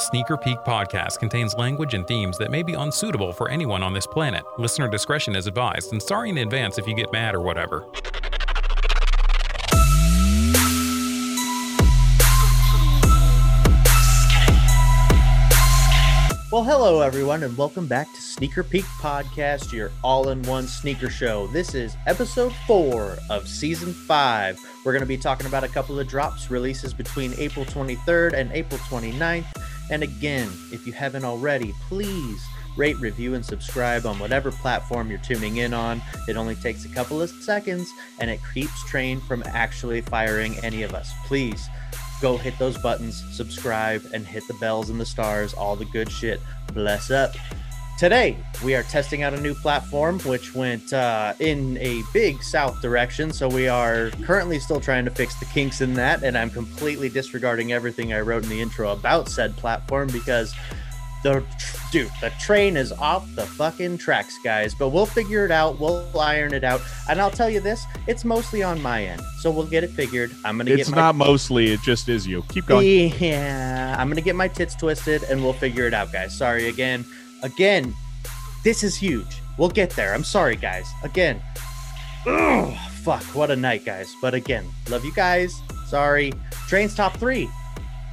Sneaker Peak Podcast contains language and themes that may be unsuitable for anyone on this planet. Listener discretion is advised, and sorry in advance if you get mad or whatever. Well, hello everyone, and welcome back to Sneaker Peak Podcast, your all-in-one sneaker show. This is episode 4 of season 5. We're going to be talking about a couple of drops, releases between April 23rd and April 29th. And again, if you haven't already, please rate, review, and subscribe on whatever platform you're tuning in on. It only takes a couple of seconds, and it keeps Train from actually firing any of us. Please go hit those buttons, subscribe, and hit the bells and the stars, all the good shit. Bless up. Today, we are testing out a new platform, which went in a big south direction, so we are currently still trying to fix the kinks in that, and I'm completely disregarding everything I wrote in the intro about said platform because the train is off the fucking tracks, guys. But we'll figure it out, we'll iron it out, and I'll tell you this, it's mostly on my end, so we'll get it figured. It just is you. Keep going. Yeah, I'm gonna get my tits twisted, and we'll figure it out, guys. Sorry again. This is huge. We'll get there. I'm sorry, guys. Again. Ugh, fuck, what a night, guys. But again, love you guys. Sorry. Train's top 3.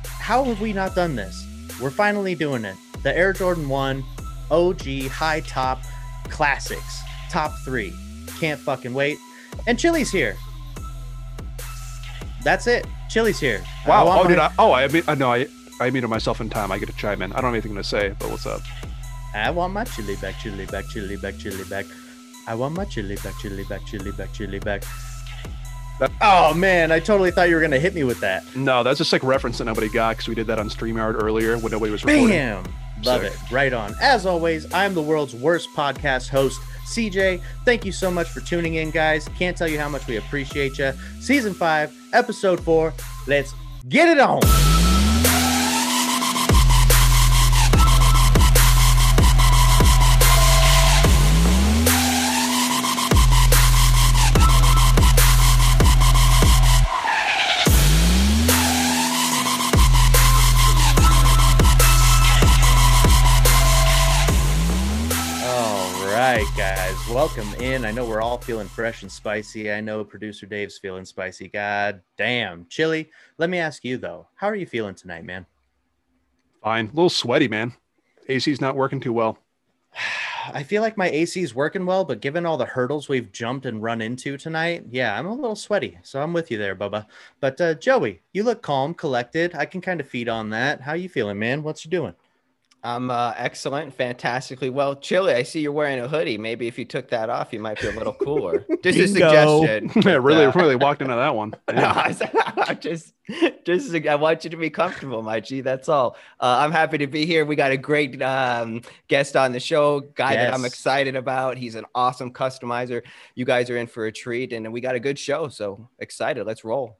How have we not done this? We're finally doing it. The Air Jordan 1 OG high top classics. Top 3. Can't fucking wait. And Chili's here. That's it. Chili's here. Wow. I muted myself in time. I get to chime in. I don't have anything to say, but what's up? I want my chili back, chili back, chili back, chili back. I want my chili back, chili back, chili back, chili back. Oh man, I totally thought you were gonna hit me with that. No, that's a sick reference that nobody got because we did that on StreamYard earlier when nobody was recording. Bam! Love it. Right on. As always, I'm the world's worst podcast host, CJ. Thank you so much for tuning in, guys. Can't tell you how much we appreciate you. Season 5, episode 4. Let's get it on. Welcome in. I know we're all feeling fresh and spicy. I know producer Dave's feeling spicy. God damn. Chili, let me ask you though, how are you feeling tonight, man? Fine. A little sweaty, man. AC's not working too well. I feel like my AC's working well, but given all the hurdles we've jumped and run into tonight, yeah, I'm a little sweaty. So I'm with you there, Bubba. But Joey, you look calm, collected. I can kind of feed on that. How you feeling, man? What you doing? I'm excellent, fantastically well. Chili, I see you're wearing a hoodie. Maybe if you took that off, you might be a little cooler. Just a suggestion. Yeah, really walked into that one. Yeah. I want you to be comfortable, my G. That's all. I'm happy to be here. We got a great guest on the show, that I'm excited about. He's an awesome customizer. You guys are in for a treat, and we got a good show. So excited. Let's roll.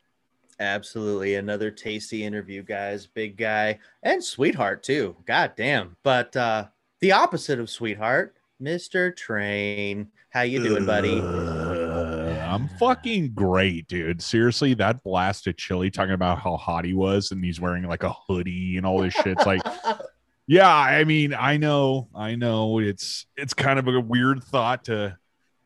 Absolutely. Another tasty interview, guys. Big guy and sweetheart, too. God damn. But the opposite of sweetheart, Mr. Train. How you doing, buddy? I'm fucking great, dude. Seriously, that blast of Chili talking about how hot he was and he's wearing like a hoodie and all this shit. It's like, yeah, I mean, I know. It's kind of a weird thought to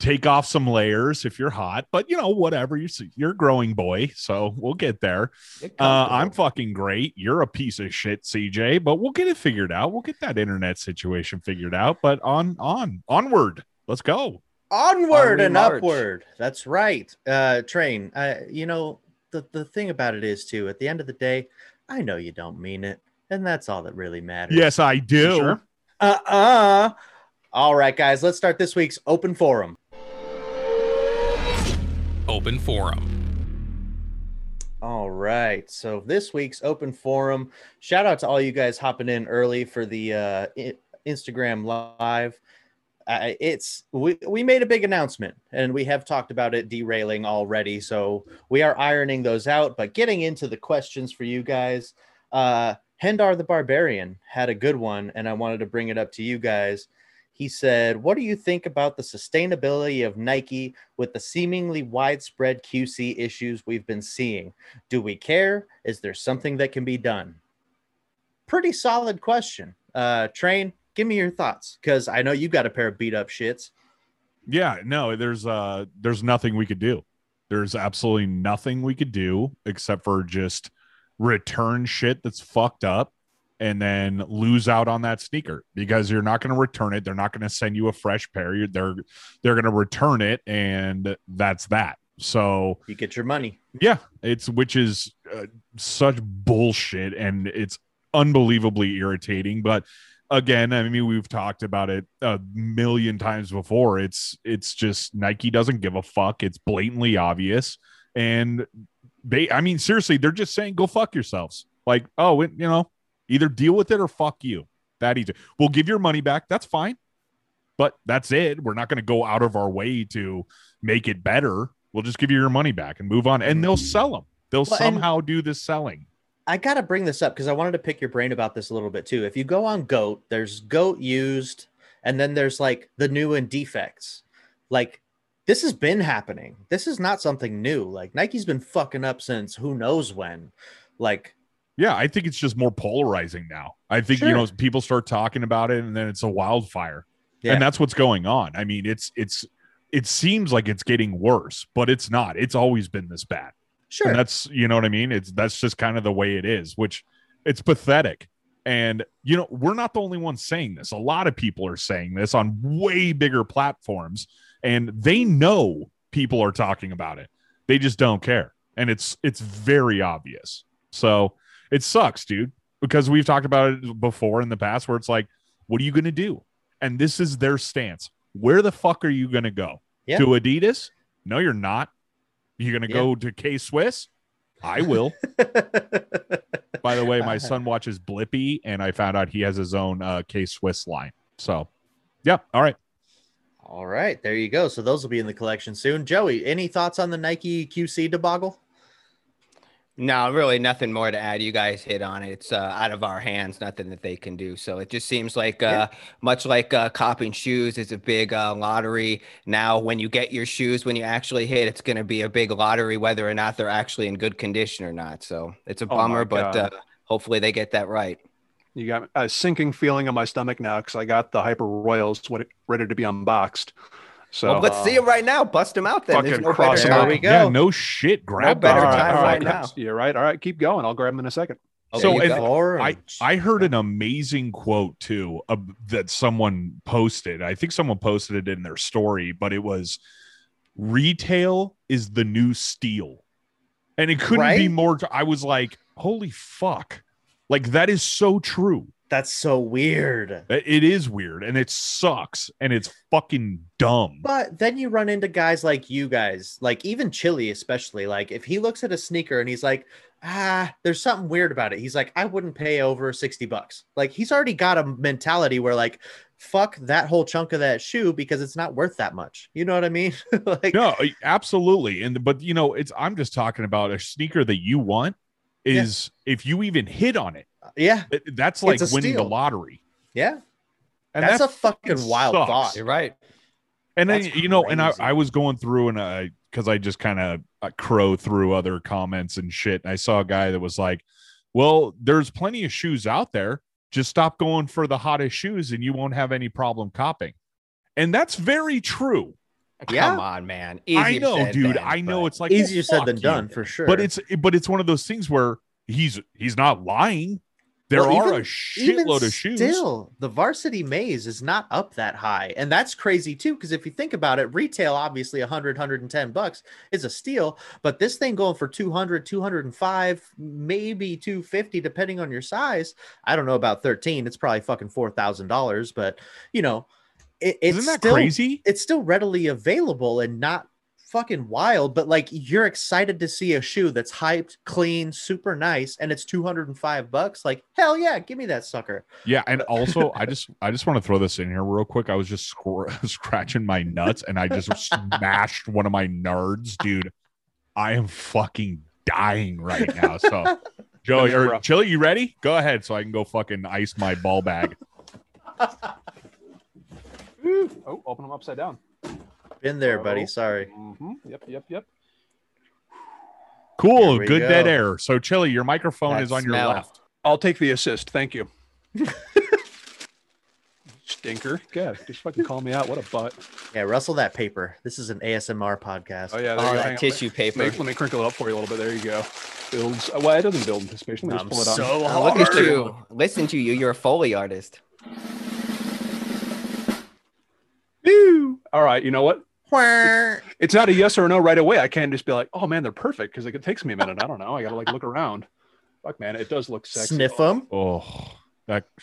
take off some layers if you're hot, but you know, whatever, you're a growing boy, so we'll get there. I'm fucking great. You're a piece of shit, CJ, but we'll get it figured out. We'll get that internet situation figured out, but onward. Let's go. Onward and march. Upward. That's right. Train, you know, the thing about it is too, at the end of the day, I know you don't mean it, and that's all that really matters. Yes, I do. Sure? All right, guys, let's start this week's Open Forum. Open Forum. All right. So this week's Open Forum, shout out to all you guys hopping in early for the Instagram Live. We made a big announcement, and we have talked about it derailing already, so we are ironing those out. But getting into the questions for you guys, Hendar the Barbarian had a good one, and I wanted to bring it up to you guys. He said, what do you think about the sustainability of Nike with the seemingly widespread QC issues we've been seeing? Do we care? Is there something that can be done? pretty solid question. Train, give me your thoughts, because I know you got a pair of beat up shits. Yeah, no, there's nothing we could do. There's absolutely nothing we could do except for just return shit that's fucked up and then lose out on that sneaker, because you're not going to return it. They're not going to send you a fresh pair. They're going to return it, and that's that. So you get your money. Yeah, which is such bullshit, and it's unbelievably irritating. But again, I mean, we've talked about it a million times before. It's just Nike doesn't give a fuck. It's blatantly obvious, and seriously, they're just saying go fuck yourselves. Like, oh, either deal with it or fuck you. That easy. We'll give your money back. That's fine. But that's it. We're not going to go out of our way to make it better. We'll just give you your money back and move on. And they'll sell them. They'll somehow do this selling. I got to bring this up because I wanted to pick your brain about this a little bit too. If you go on GOAT, there's GOAT used, and then there's like the new and defects. Like, this has been happening. This is not something new. Like, Nike's been fucking up since who knows when. Like, yeah, I think it's just more polarizing now. I think, people start talking about it, and then it's a wildfire. Yeah. And that's what's going on. I mean, it seems like it's getting worse, but it's not. It's always been this bad. Sure. And that's, you know what I mean? That's just kind of the way it is, which it's pathetic. And, we're not the only ones saying this. A lot of people are saying this on way bigger platforms, and they know people are talking about it. They just don't care. And it's very obvious. So it sucks, dude, because we've talked about it before in the past where it's like, what are you going to do? And this is their stance. Where the fuck are you going to go? Yeah. To Adidas? No, you're not. You're going to go to K-Swiss? I will. By the way, my son watches Blippi, and I found out he has his own K-Swiss line. So, yeah. All right. All right. There you go. So those will be in the collection soon. Joey, any thoughts on the Nike QC debacle? No, really nothing more to add. You guys hit on it. It's out of our hands, nothing that they can do. So it just seems like much like copying shoes is a big lottery. Now, when you get your shoes, when you actually hit, it's going to be a big lottery, whether or not they're actually in good condition or not. So it's a bummer, but hopefully they get that right. You got a sinking feeling in my stomach now because I got the Hyper Royals ready to be unboxed. So well, let's see him right now. Bust him out then. There's no better time. There we go. Yeah, no shit. Grab no better time right now. You're right. All right, keep going. I'll grab him in a second. So I heard an amazing quote too that someone posted. I think someone posted it in their story, but it was retail is the new steel, and it couldn't be more. I was like, holy fuck! Like, that is so true. That's so weird. It is weird, and it sucks, and it's fucking dumb. But then you run into guys like you guys, like even Chili especially. Like, if he looks at a sneaker and he's like, there's something weird about it. He's like, I wouldn't pay over $60. Like, he's already got a mentality where like, fuck that whole chunk of that shoe because it's not worth that much. You know what I mean? Like, no, absolutely. But I'm just talking about a sneaker that you want is if you even hit on it. Yeah, that's like winning the lottery. Yeah, and that's a fucking wild thought. You're right. And then and I was going through and because I just kind of crow through other comments and shit, and I saw a guy that was like, "Well, there's plenty of shoes out there. Just stop going for the hottest shoes, and you won't have any problem copying." And that's very true. Yeah. Come on, man. I know, dude. I know it's like easier said than done for sure. But it's one of those things where he's not lying. There are a shitload of shoes. Still, the Varsity Maze is not up that high. And that's crazy, too, because if you think about it, retail, obviously, $100, $110 is a steal. But this thing going for $200, $205, maybe $250, depending on your size. I don't know about 13. It's probably fucking $4,000. But, it's isn't that still crazy? It's still readily available and not fucking wild, but like, you're excited to see a shoe that's hyped, clean, super nice, and it's $205. Like, hell yeah, give me that sucker. Yeah. And also I just want to throw this in here real quick. I was just scratching my nuts, and I just smashed one of my nerds, dude. I am fucking dying right now. So Joey or Chili, you ready? Go ahead so I can go fucking ice my ball bag. Oh, open them upside down. Been there, buddy. Sorry. Mm-hmm. Yep. Cool. Good dead air. So, Chili, your microphone is on your left. I'll take the assist. Thank you. Stinker. God, just fucking call me out. What a butt. Yeah, rustle that paper. This is an ASMR podcast. Oh, yeah. All that tissue paper. Let me crinkle it up for you a little bit. There you go. Builds. Well, it doesn't build anticipation. Let me just pull it up. So look at you. Listen to you. You're a Foley artist. Woo. All right. You know what? It's not a yes or a no right away. I can't just be like, oh, man, they're perfect, because like, it takes me a minute. I don't know. I got to like look around. Fuck, man. It does look sexy. Sniff them. Oh.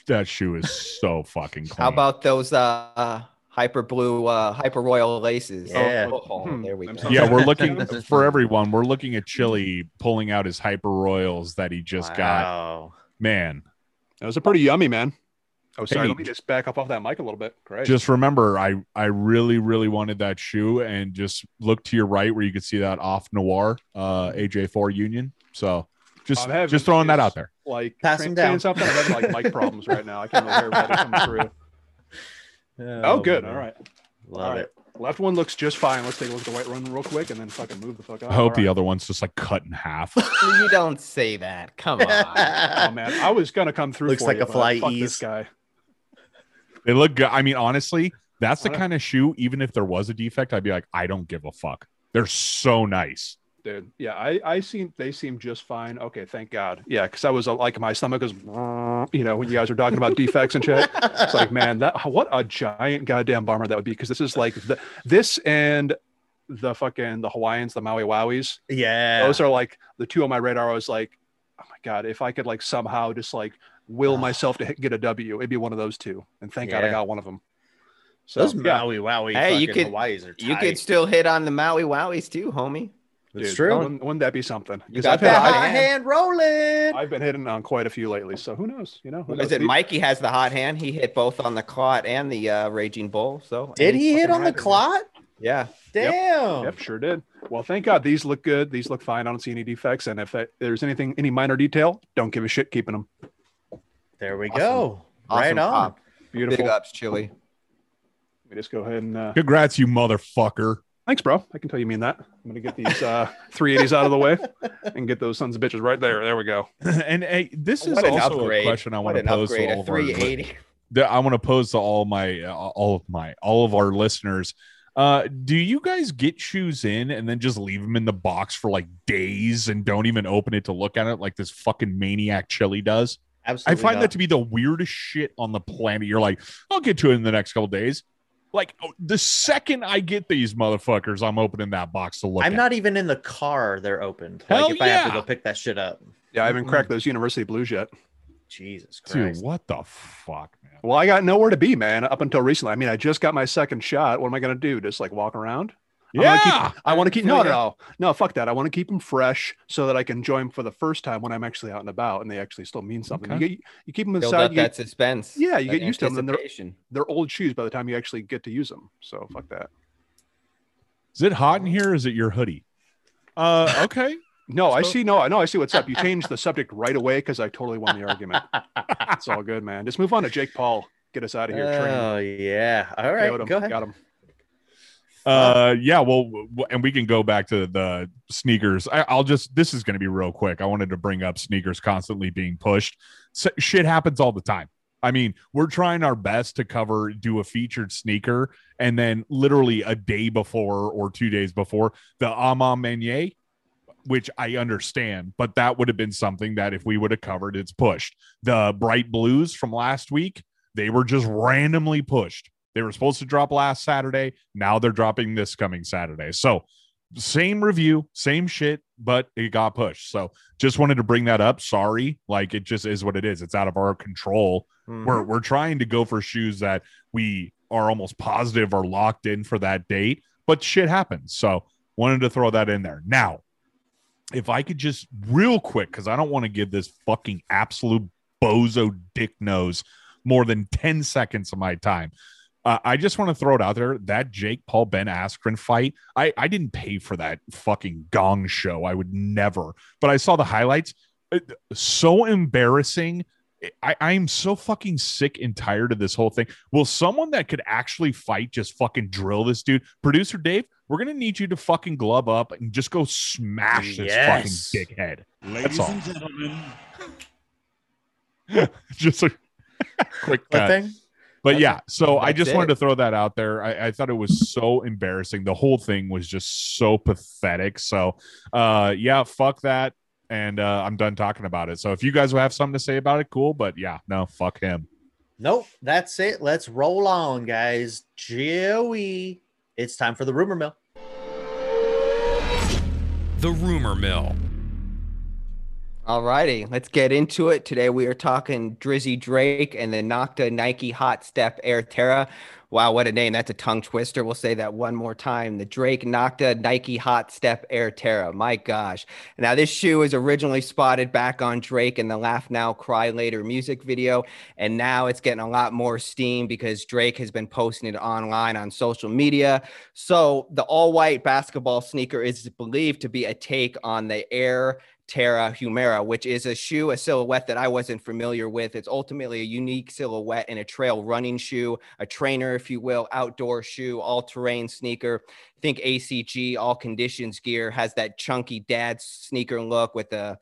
That shoe is so fucking clean. How about those hyper blue hyper royal laces? Yeah, oh, there we go. Yeah, we're looking for everyone. We're looking at Chili pulling out his hyper royals that he just got. Man, those are pretty yummy, man. Oh, sorry. Hey, let me just back up off that mic a little bit. Great. Just remember, I really, really wanted that shoe, and just look to your right where you could see that off noir AJ4 Union. So. Just throwing that out there. Like, pass him down. I'm having like mic problems right now. I can't really hear everybody come through. Oh, good. Man. All right. Love it. Left one looks just fine. Let's take a look at the white one real quick and then fucking move the fuck out. I hope the other one's just like cut in half. You don't say that. Come on. Oh, man. I was going to come through. Looks for like you, a fly fuck ease. This guy. They look good. I mean, honestly, that's the kind of shoe, even if there was a defect, I'd be like, I don't give a fuck. They're so nice. Dude, yeah, they seem just fine. Okay, thank God. Yeah, because I was like, my stomach was, you know, when you guys are talking about defects and shit. It's like, man, what a giant goddamn bummer that would be, because this is like this and the fucking the Hawaiians, the Maui Wowies. Yeah, those are like the two on my radar. I was like, oh my God, if I could like somehow just like will myself to get a W, it'd be one of those two. And thank God I got one of them. So those Maui Wowie, hey, you could Hawaiis are tight. You could still hit on the Maui Wowies too, homie. It's true. Wouldn't that be something? You got that hot hand rolling. I've been hitting on quite a few lately, so who knows? You know, who knows? Is it Mikey has the hot hand? He hit both on the clot and the Raging Bull. So did he hit on the clot? Yeah. Damn. Yep, sure did. Well, thank God these look good. These look fine. I don't see any defects. And if there's anything, any minor detail, don't give a shit keeping them. There we go. Right on. Beautiful. Big ups, Chili. Let me just go ahead and congrats, you motherfucker. Thanks, bro. I can tell you mean that. I'm going to get these 380s out of the way and get those sons of bitches right there. There we go. And hey, this is also a question I want to pose to all of our listeners. I want to pose to all of our listeners. Do you guys get shoes in and then just leave them in the box for like days and don't even open it to look at it like this fucking maniac Chili does? Absolutely. I find that to be the weirdest shit on the planet. You're like, I'll get to it in the next couple of days. Like, the second I get these motherfuckers, I'm opening that box to look at. I'm not even in the car. They're opened. Hell like, if I have to go pick that shit up. Yeah, I haven't cracked those University Blues yet. Jesus Christ. Dude, what the fuck, man? Well, I got nowhere to be, man, up until recently. I mean, I just got my second shot. What am I going to do? Just, like, walk around? Yeah. I want to keep no, fuck that. I want to keep them fresh so that I can enjoy them for the first time when I'm actually out and about and they actually still mean something. Okay. You keep them inside. Build up that suspense. Yeah, you get used to them. And they're old shoes by the time you actually get to use them. So fuck that. Is it hot in here? Or is it your hoodie? Okay. No, I see. No, I see what's up. You changed the subject right away because I totally won the argument. It's all good, man. Just move on to Jake Paul. Get us out of here. Oh yeah. All right. Go ahead. Got him. Yeah, well, and we can go back to the sneakers. This is going to be real quick. I wanted to bring up sneakers constantly being pushed. So, shit happens all the time. I mean, we're trying our best to do a featured sneaker, and then literally a day before or 2 days before the Amon Meunier, which I understand, but that would have been something that if we would have covered, it's pushed. The bright blues from last week, they were just randomly pushed. They were supposed to drop last Saturday. Now they're dropping this coming Saturday. So same review, same shit, but it got pushed. So just wanted to bring that up. Sorry. Like, it just is what it is. It's out of our control. Mm-hmm. We're trying to go for shoes that we are almost positive are locked in for that date, but shit happens. So wanted to throw that in there. Now, if I could just real quick, because I don't want to give this fucking absolute bozo dick nose more than 10 seconds of my time. I just want to throw it out there. That Jake Paul Ben Askren fight, I didn't pay for that fucking gong show. I would never. But I saw the highlights. So embarrassing. I'm so fucking sick and tired of this whole thing. Will someone that could actually fight just fucking drill this dude? Producer Dave, we're going to need you to fucking glove up and just go smash this fucking dickhead. Ladies and gentlemen, Just a quick thing. But that's I just wanted to throw that out there. I thought it was so embarrassing. The whole thing was just so pathetic. So, fuck that. And I'm done talking about it. So if you guys will have something to say about it, cool. But yeah, no, fuck him. Nope, that's it. Let's roll on, guys. Joey, it's time for the rumor mill. The rumor mill. All righty, let's get into it. Today we are talking Drizzy Drake and the Nocta Nike Hot Step Air Terra. Wow, what a name. That's a tongue twister. We'll say that one more time. The Drake Nocta Nike Hot Step Air Terra. My gosh. Now, this shoe was originally spotted back on Drake in the Laugh Now, Cry Later music video. And now it's getting a lot more steam because Drake has been posting it online on social media. So the all-white basketball sneaker is believed to be a take on the Air Terra Humera, which is a shoe, a silhouette that I wasn't familiar with. It's ultimately a unique silhouette in a trail running shoe, a trainer, if you will, outdoor shoe, all-terrain sneaker. Think ACG, all conditions gear, has that chunky dad sneaker look with the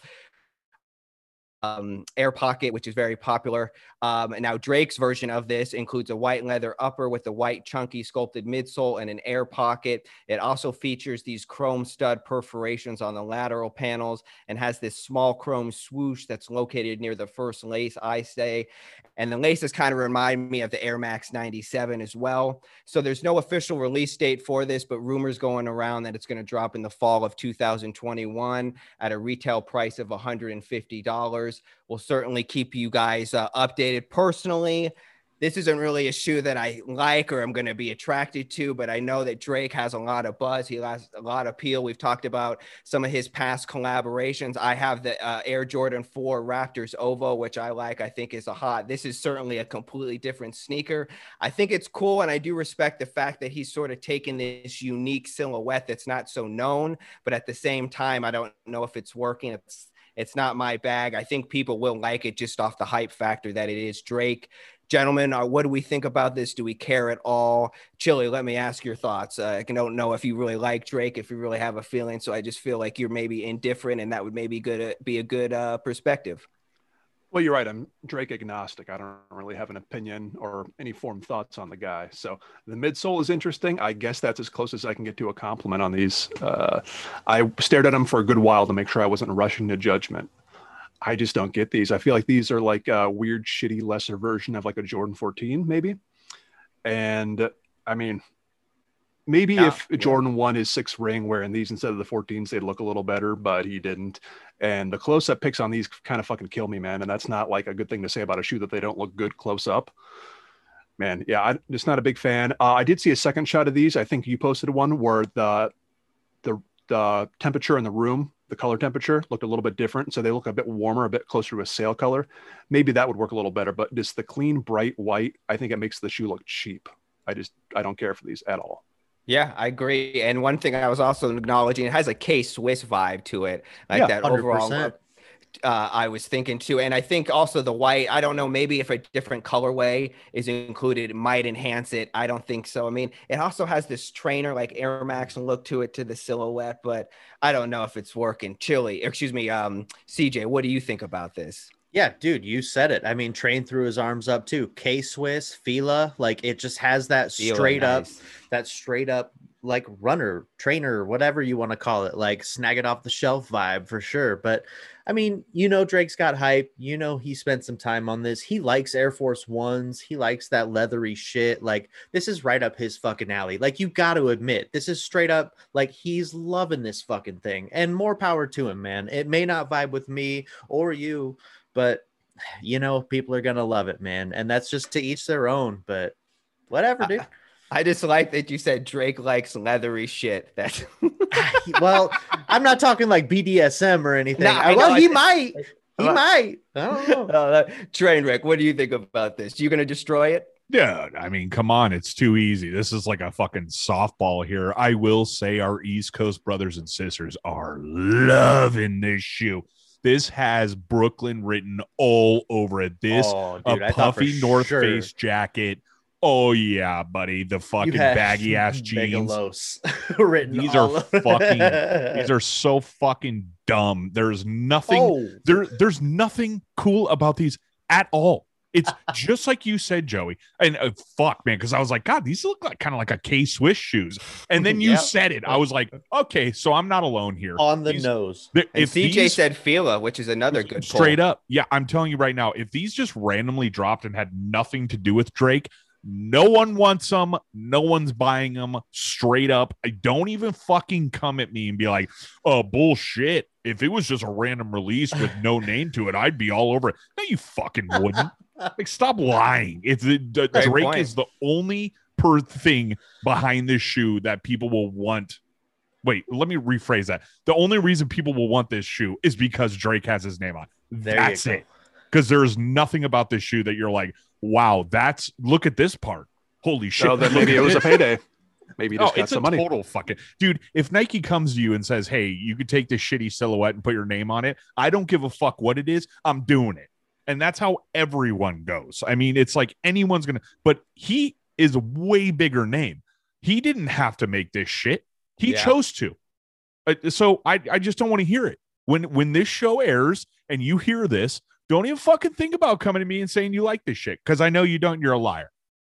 air pocket, which is very popular. And now Drake's version of this includes a white leather upper with a white chunky sculpted midsole and an air pocket. It also features these chrome stud perforations on the lateral panels and has this small chrome swoosh that's located near the first lace, I say. And the laces kind of remind me of the Air Max 97 as well. So there's no official release date for this, but rumors going around that it's going to drop in the fall of 2021 at a retail price of $150. We'll certainly keep you guys updated. Personally, this isn't really a shoe that I like or I'm going to be attracted to, but I know that Drake has a lot of buzz. He has a lot of appeal. We've talked about some of his past collaborations. I have the Air Jordan 4 Raptors Ovo, which I like. I think is a hot. This is certainly a completely different sneaker. I think it's cool, and I do respect the fact that he's sort of taken this unique silhouette that's not so known, but at the same time, I don't know if it's working. It's not my bag. I think people will like it just off the hype factor that it is Drake. Gentlemen, what do we think about this? Do we care at all? Chili, let me ask your thoughts. I don't know if you really like Drake, if you really have a feeling. So I just feel like you're maybe indifferent, and that would maybe be a good perspective. Well, you're right. I'm Drake agnostic. I don't really have an opinion or any formed thoughts on the guy. So the midsole is interesting. I guess that's as close as I can get to a compliment on these. I stared at them for a good while to make sure I wasn't rushing to judgment. I just don't get these. I feel like these are like a weird, shitty, lesser version of like a Jordan 14, maybe. And I mean, maybe Jordan won his 6th ring wearing these instead of the 14s, they'd look a little better, but he didn't. And the close-up picks on these kind of fucking kill me, man. And that's not like a good thing to say about a shoe that they don't look good close up, man. Yeah, I'm just not a big fan. I did see a second shot of these. I think you posted one where the temperature in the room, the color temperature looked a little bit different. So they look a bit warmer, a bit closer to a sale color. Maybe that would work a little better, but just the clean, bright white, I think it makes the shoe look cheap. I don't care for these at all. Yeah, I agree. And one thing I was also acknowledging, it has a K-Swiss vibe to it. That 100%. Overall look, I was thinking too. And I think also the white, I don't know, maybe if a different colorway is included, it might enhance it. I don't think so. I mean, it also has this trainer like Air Max look to it, to the silhouette, but I don't know if it's working. CJ, what do you think about this? Yeah, dude, you said it. I mean, Train threw his arms up too. K-Swiss, Fila, like it just has that straight up like runner, trainer, whatever you want to call it, like snag it off the shelf vibe for sure. But I mean, Drake's got hype. He spent some time on this. He likes Air Force Ones. He likes that leathery shit. Like this is right up his fucking alley. Like you got to admit, this is straight up like he's loving this fucking thing, and more power to him, man. It may not vibe with me or you, but people are going to love it, man. And that's just to each their own, but whatever, dude. I just like that you said Drake likes leathery shit. That's well, I'm not talking like BDSM or anything. He might. I don't know. Trainwreck, what do you think about this? You going to destroy it? Dude, I mean, come on. It's too easy. This is like a fucking softball here. I will say our East Coast brothers and sisters are loving this shoe. This has Brooklyn written all over it. A puffy North Face jacket. Oh, yeah, buddy. The fucking baggy ass jeans. written these all are fucking, these are so fucking dumb. There's nothing cool about these at all. It's just like you said, Joey. And fuck, man, because I was like, God, these look like kind of like a K-Swiss shoes. And then you said it. I was like, okay, so I'm not alone here. On the nose. And CJ said Fila, which is another good straight pull. Up. Yeah, I'm telling you right now, if these just randomly dropped and had nothing to do with Drake, no one wants them. No one's buying them. Straight up. I don't even fucking come at me and be like, oh, bullshit. If it was just a random release with no name to it, I'd be all over it. No, you fucking wouldn't. Like, stop lying. It's Drake point. Is the only thing behind this shoe that people will want. Wait, let me rephrase that. The only reason people will want this shoe is because Drake has his name on. That's it. Because there's nothing about this shoe that you're like, wow, that's look at this part. Holy shit. Oh, then maybe it was a payday. Maybe just got some money. Total fucking dude. If Nike comes to you and says, hey, you could take this shitty silhouette and put your name on it, I don't give a fuck what it is. I'm doing it. And that's how everyone goes. I mean, it's like anyone's going to, but he is a way bigger name. He didn't have to make this shit. He chose to. So I just don't want to hear it. When this show airs and you hear this, don't even fucking think about coming to me and saying you like this shit. Cause I know you don't. You're a liar,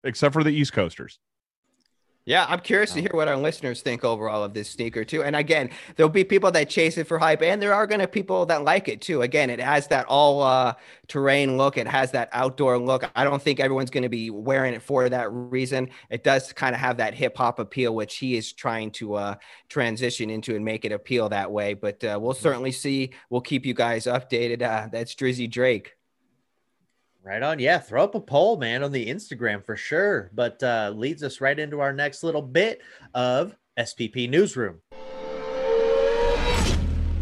except for the East Coasters. Yeah, I'm curious to hear what our listeners think overall of this sneaker too. And again, there'll be people that chase it for hype, and there are going to be people that like it too. Again, it has that all-terrain look. It has that outdoor look. I don't think everyone's going to be wearing it for that reason. It does kind of have that hip-hop appeal, which he is trying to transition into and make it appeal that way. But we'll certainly see. We'll keep you guys updated. That's Drizzy Drake. Right on. Yeah. Throw up a poll, man, on the Instagram for sure. But leads us right into our next little bit of SPP Newsroom.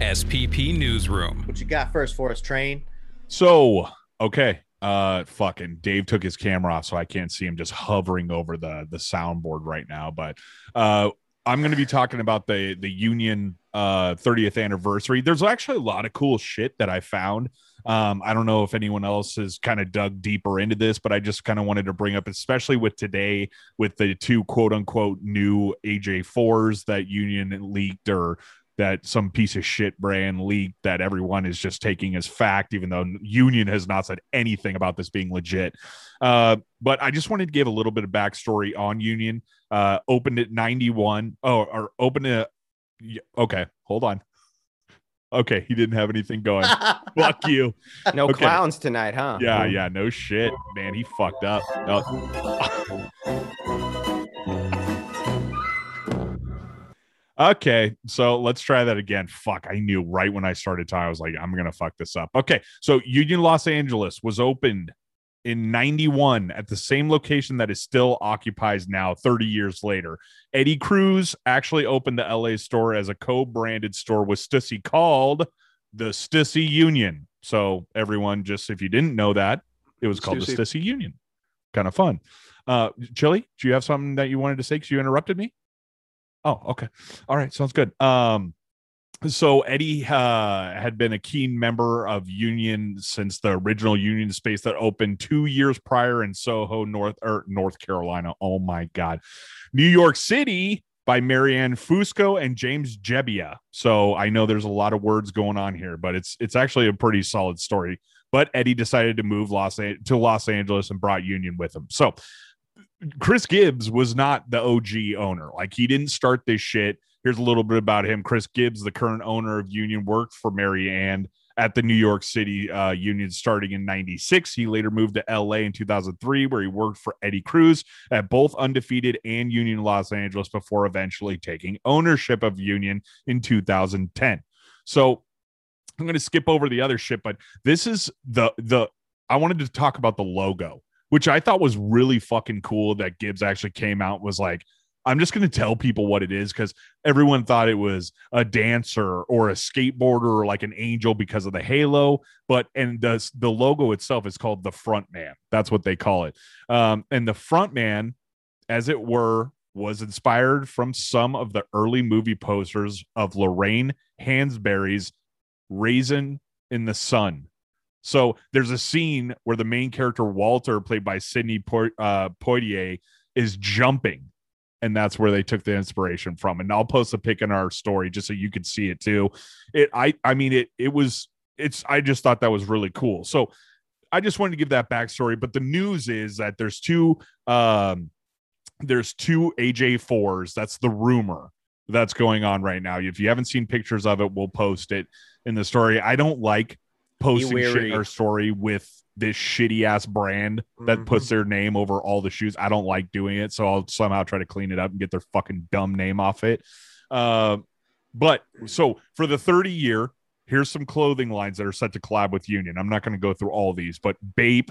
SPP Newsroom. What you got first for us, Train? So, okay. Fucking Dave took his camera off, so I can't see him just hovering over the soundboard right now. But I'm going to be talking about the Union 30th anniversary. There's actually a lot of cool shit that I found. I don't know if anyone else has kind of dug deeper into this, but I just kind of wanted to bring up, especially with today, with the two quote unquote new AJ4s that Union leaked, or that some piece of shit brand leaked that everyone is just taking as fact, even though Union has not said anything about this being legit. But I just wanted to give a little bit of backstory on Union. Opened at 91. Oh, or opened it. Okay, hold on. Okay, he didn't have anything going. Fuck you. No okay. Clowns tonight, huh? Yeah, yeah, no shit. Man, he fucked up. Oh. Okay, so let's try that again. Fuck, I knew right when I started talking, I was like, I'm going to fuck this up. Okay, so Union Los Angeles was opened in 91 at the same location that is still occupies now 30 years later. Eddie Cruz actually opened the LA store as a co-branded store with Stussy called the Stussy Union. So everyone, just if you didn't know that, it was called the Stussy Union. Kind of fun. Chili, do you have something that you wanted to say because you interrupted me? Oh, okay. All right. Sounds good. So Eddie had been a keen member of Union since the original Union space that opened 2 years prior in Soho, North Carolina. Oh, my God. New York City by Marianne Fusco and James Jebbia. So I know there's a lot of words going on here, but it's actually a pretty solid story. But Eddie decided to move to Los Angeles and brought Union with him. So Chris Gibbs was not the OG owner. Like, he didn't start this shit. Here's a little bit about him. Chris Gibbs, the current owner of Union, worked for Marianne at the New York City Union starting in 96. He later moved to LA in 2003, where he worked for Eddie Cruz at both Undefeated and Union Los Angeles before eventually taking ownership of Union in 2010. So I'm going to skip over the other shit, but this is I wanted to talk about the logo, which I thought was really fucking cool that Gibbs actually came out and was like, I'm just going to tell people what it is, because everyone thought it was a dancer or a skateboarder or like an angel because of the halo. The logo itself is called the front man. That's what they call it. And the front man, as it were, was inspired from some of the early movie posters of Lorraine Hansberry's Raisin in the Sun. So there's a scene where the main character, Walter, played by Sidney Poitier, is jumping. And that's where they took the inspiration from. And I'll post a pic in our story just so you can see it too. I mean, I just thought that was really cool. So I just wanted to give that backstory. But the news is that there's two AJ4s. That's the rumor that's going on right now. If you haven't seen pictures of it, we'll post it in the story. I don't like posting shit in our story with this shitty ass brand that puts their name over all the shoes. I don't like doing it. So I'll somehow try to clean it up and get their fucking dumb name off it. But so for the 30-year, here's some clothing lines that are set to collab with Union. I'm not going to go through all these, but Bape,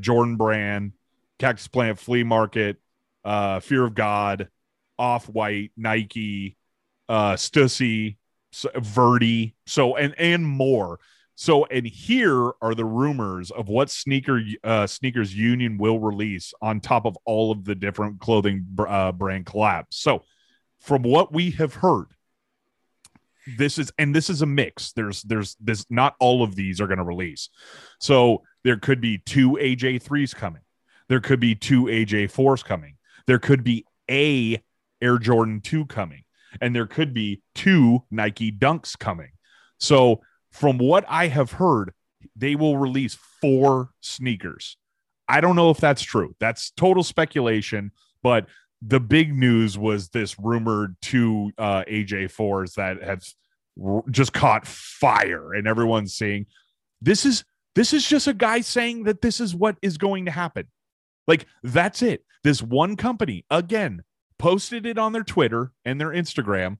Jordan Brand, Cactus Plant, Flea Market, Fear of God, Off-White, Nike, Stussy, Verdi, and more. So, and here are the rumors of what sneakers Union will release on top of all of the different clothing brand collabs. So from what we have heard, this is a mix. There's not all of these are going to release. So there could be two AJ3s coming. There could be two AJ4s coming. There could be a Air Jordan 2 coming, and there could be two Nike Dunks coming. So from what I have heard, they will release 4 sneakers. I don't know if that's true. That's total speculation, but the big news was this rumored 2 AJ4s that have just caught fire, and everyone's saying this is just a guy saying that this is what is going to happen. Like, that's it. This one company, again, posted it on their Twitter and their Instagram,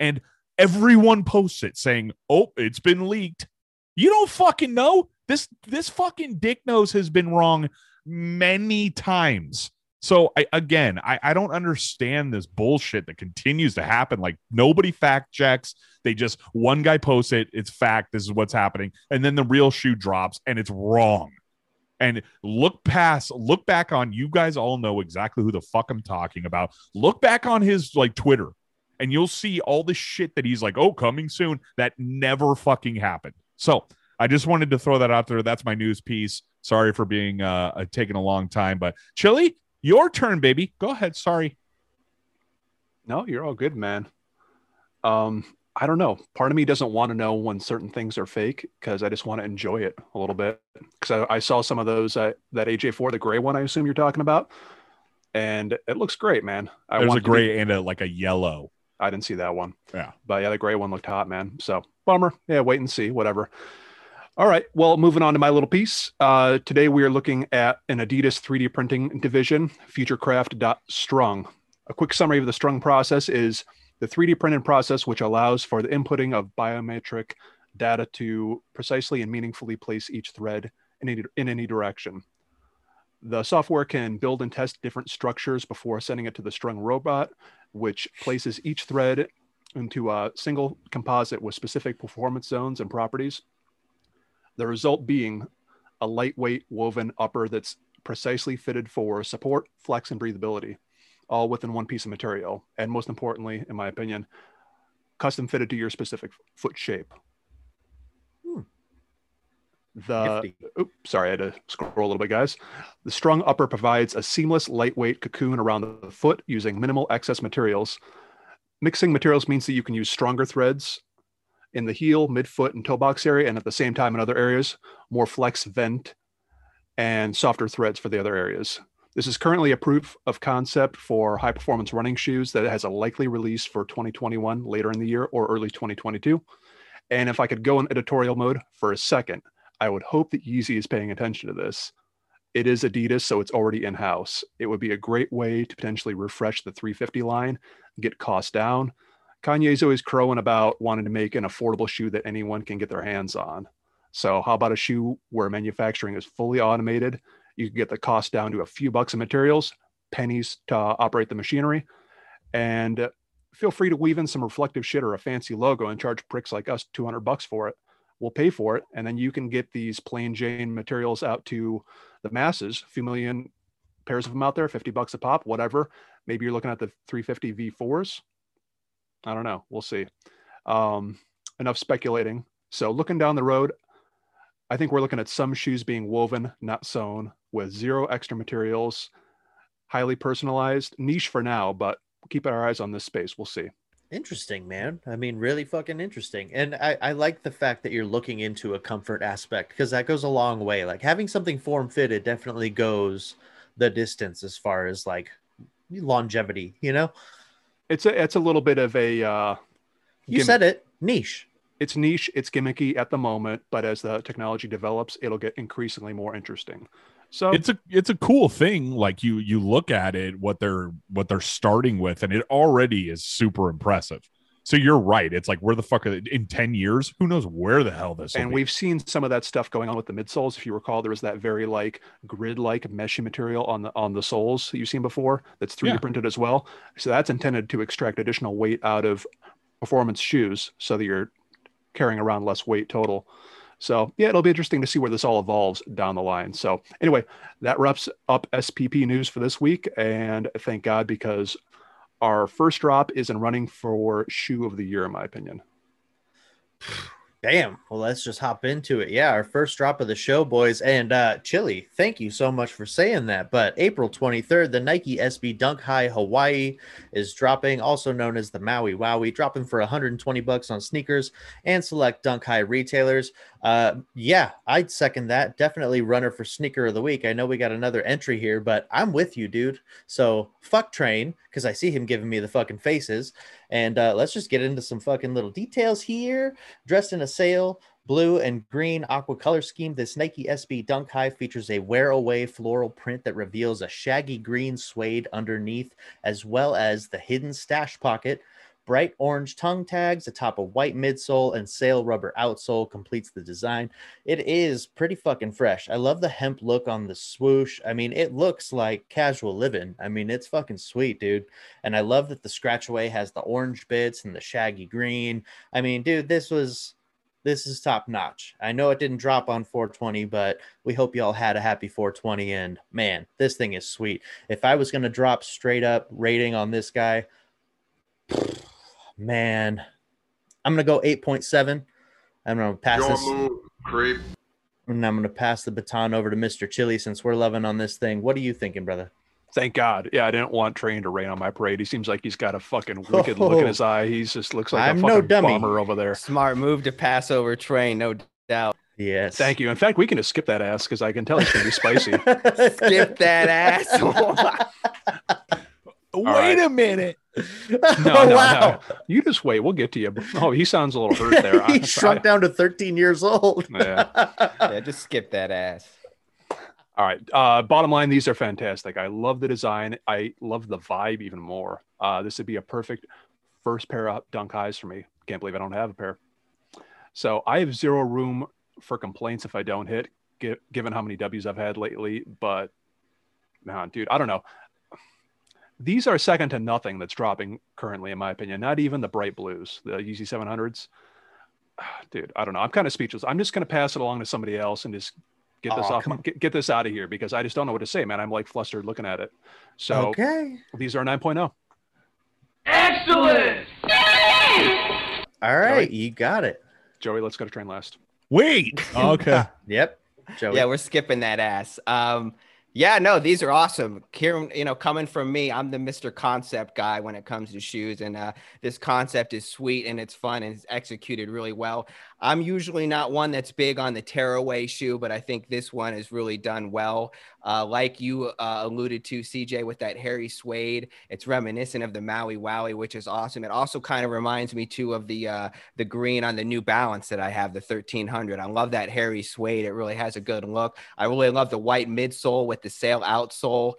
and everyone posts it saying, oh, it's been leaked. You don't fucking know. This fucking dick nose has been wrong many times. So I don't understand this bullshit that continues to happen. Like, nobody fact checks. They just, one guy posts it. It's fact. This is what's happening. And then the real shoe drops and it's wrong. And look back on, you guys all know exactly who the fuck I'm talking about. Look back on his like Twitter and you'll see all the shit that he's like, oh, coming soon. That never fucking happened. So I just wanted to throw that out there. That's my news piece. Sorry for being taking a long time, but Chili, your turn, baby. Go ahead. Sorry. No, you're all good, man. I don't know. Part of me doesn't want to know when certain things are fake because I just want to enjoy it a little bit. Because I saw some of those, that AJ4, the gray one, I assume you're talking about. And it looks great, man. There's a gray and a yellow. I didn't see that one. Yeah. But yeah, the gray one looked hot, man. So bummer. Yeah, wait and see. Whatever. All right. Well, moving on to my little piece. Today we are looking at an Adidas 3D printing division, Futurecraft.Strung. A quick summary of the Strung process is the 3D printing process, which allows for the inputting of biometric data to precisely and meaningfully place each thread in any direction. The software can build and test different structures before sending it to the Strung robot, which places each thread into a single composite with specific performance zones and properties. The result being a lightweight woven upper that's precisely fitted for support, flex, and breathability, all within one piece of material. And most importantly, in my opinion, custom fitted to your specific foot shape. Sorry, I had to scroll a little bit, guys. The Strung upper provides a seamless, lightweight cocoon around the foot using minimal excess materials. Mixing materials means that you can use stronger threads in the heel, midfoot, and toe box area, and at the same time in other areas, more flex, vent, and softer threads for the other areas. This is currently a proof of concept for high-performance running shoes that has a likely release for 2021 later in the year or early 2022. And if I could go in editorial mode for a second, I would hope that Yeezy is paying attention to this. It is Adidas, so it's already in-house. It would be a great way to potentially refresh the 350 line, get costs down. Kanye's always crowing about wanting to make an affordable shoe that anyone can get their hands on. So how about a shoe where manufacturing is fully automated? You can get the cost down to a few bucks of materials, pennies to operate the machinery, and feel free to weave in some reflective shit or a fancy logo and charge pricks like us $200 for it. We'll pay for it. And then you can get these plain Jane materials out to the masses, a few million pairs of them out there, $50 a pop, whatever. Maybe you're looking at the 350 V4s. I don't know. We'll see. Enough speculating. So looking down the road, I think we're looking at some shoes being woven, not sewn, with zero extra materials, highly personalized, niche for now, but keep our eyes on this space. We'll see. Interesting, man. I mean, really fucking interesting. And I like the fact that you're looking into a comfort aspect, because that goes a long way. Like, having something form fitted definitely goes the distance as far as like longevity, you know? It's a little bit of a you said it, niche. It's niche, it's gimmicky at the moment, but as the technology develops, it'll get increasingly more interesting. So it's a cool thing. Like, you look at it, what they're starting with, and it already is super impressive. So you're right. It's like, where the fuck are they in 10 years? Who knows where the hell this is? And we've seen some of that stuff going on with the midsoles. If you recall, there was that very like grid-like meshy material on the soles that you've seen before. That's 3D printed as well. So that's intended to extract additional weight out of performance shoes so that you're carrying around less weight total. So yeah, it'll be interesting to see where this all evolves down the line. So anyway, that wraps up SPP news for this week. And thank God, because our first drop is in running for shoe of the year, in my opinion. Damn. Well, let's just hop into it. Yeah, our first drop of the show, boys. And Chili, thank you so much for saying that. But April 23rd, the Nike SB Dunk High Hawaii is dropping, also known as the Maui Wowie, dropping for $120 on sneakers and select Dunk High retailers. Yeah, I'd second that. Definitely runner for sneaker of the week. I know we got another entry here, but I'm with you, dude. So fuck Train, because I see him giving me the fucking faces. And let's just get into some fucking little details here. Dressed in a sail, blue and green aqua color scheme, this Nike SB Dunk High features a wear-away floral print that reveals a shaggy green suede underneath, as well as the hidden stash pocket. Bright orange tongue tags atop a white midsole and sail rubber outsole completes the design. It is pretty fucking fresh. I love the hemp look on the swoosh. I mean, it looks like casual living. I mean, it's fucking sweet, dude. And I love that the scratch away has the orange bits and the shaggy green. I mean, dude, this is top notch. I know it didn't drop on 420, but we hope y'all had a happy 420. And man, this thing is sweet. If I was going to drop straight up rating on this guy, man, I'm gonna go 8.7. I'm gonna pass this. Move, creep. And I'm gonna pass the baton over to Mr. Chili, since we're loving on this thing. What are you thinking, brother? Thank God. Yeah, I didn't want Train to rain on my parade. He seems like he's got a fucking wicked look in his eye. He just looks like a fucking bomber over there. Smart move to pass over Train, no doubt. Yes. Thank you. In fact, we can just skip that ass, because I can tell it's gonna be spicy. Skip that ass. Wait a minute. No. You just wait. We'll get to you. Oh, he sounds a little hurt there. He shrunk down to 13 years old. Yeah, just skip that ass. All right. Bottom line, these are fantastic. I love the design. I love the vibe even more. This would be a perfect first pair of Dunk Highs for me. Can't believe I don't have a pair. So I have zero room for complaints if I don't hit, given how many W's I've had lately. But, man, dude, I don't know. These are second to nothing that's dropping currently, in my opinion. Not even the bright blues, the Yeezy 700s. Dude, I don't know. I'm kind of speechless. I'm just going to pass it along to somebody else and just get this off. Get this out of here, because I just don't know what to say, man. I'm like flustered looking at it. So These are 9.0. Excellent. All right, Joey, you got it. Joey, let's go to Train last. Wait. Okay. Yep. Joey. Yeah, we're skipping that ass. Yeah, no, these are awesome. Here, you know, coming from me, I'm the Mr. Concept guy when it comes to shoes, and this concept is sweet and it's fun and it's executed really well. I'm usually not one that's big on the tearaway shoe, but I think this one is really done well. Like you alluded to, CJ, with that hairy suede, it's reminiscent of the Maui Wowie, which is awesome. It also kind of reminds me too of the green on the New Balance that I have, the 1300. I love that hairy suede. It really has a good look. I really love the white midsole with the sail outsole.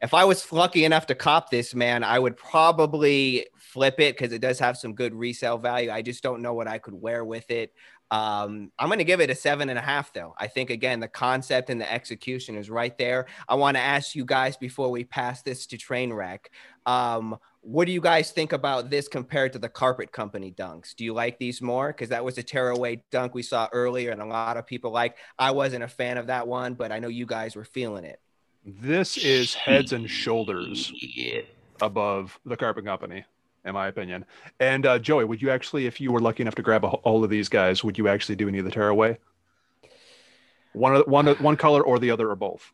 If I was lucky enough to cop this, man, I would probably flip it, because it does have some good resale value. I just don't know what I could wear with it. I'm going to give it a 7.5, though. I think, again, the concept and the execution is right there. I want to ask you guys, before we pass this to Trainwreck, what do you guys think about this compared to the Carpet Company dunks? Do you like these more? Because that was a tearaway dunk we saw earlier, and a lot of people liked. I wasn't a fan of that one, but I know you guys were feeling it. This is heads and shoulders above the Carpet Company, in my opinion. And Joey, would you actually, if you were lucky enough to grab all of these guys, would you actually do any of the tearaway? One color or the other, or both?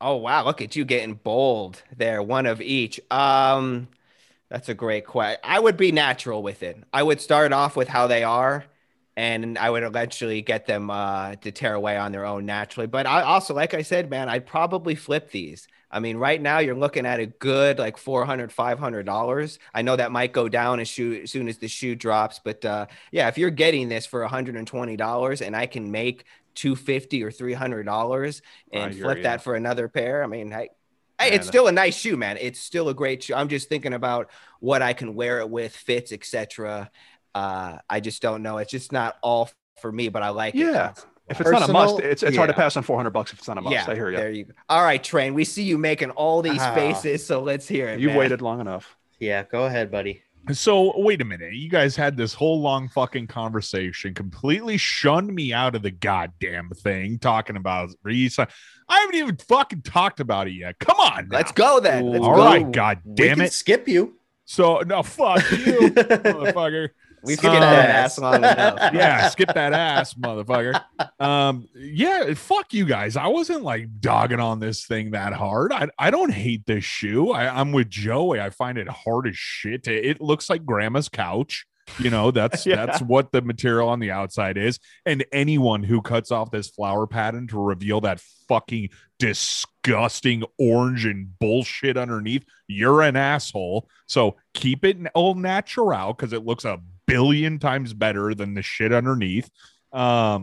Oh, wow. Look at you getting bold there. One of each. That's a great question. I would be natural with it. I would start off with how they are, and I would eventually get them to tear away on their own naturally. But I also, like I said, man, I'd probably flip these. I mean, right now you're looking at a good like $400, $500. I know that might go down as soon as the shoe drops. But yeah, if you're getting this for $120 and I can make $250 or $300 and flip that for another pair, I mean, it's still a nice shoe, man. It's still a great shoe. I'm just thinking about what I can wear it with, fits, etc. I just don't know. It's just not all for me, but I like it. Yeah. If it's not a must, it's hard to pass on $400 if it's not a must. Yeah, I hear you. There you go. All right, Train. We see you making all these faces, so let's hear it. You waited long enough. Yeah, go ahead, buddy. So wait a minute. You guys had this whole long fucking conversation, completely shunned me out of the goddamn thing, talking about resign. I haven't even fucking talked about it yet. Come on. Now. Let's go then. Let's all go. Right, goddamn it. Skip you. So no, fuck you, motherfucker. We skipped that ass long enough. Yeah, skip that ass, motherfucker. Yeah, fuck you guys. I wasn't like dogging on this thing that hard. I don't hate this shoe. I'm with Joey. I find it hard as shit. It looks like grandma's couch. You know, that's that's what the material on the outside is. And anyone who cuts off this flower pattern to reveal that fucking disgusting orange and bullshit underneath, you're an asshole. So keep it all natural because it looks a billion times better than the shit underneath. I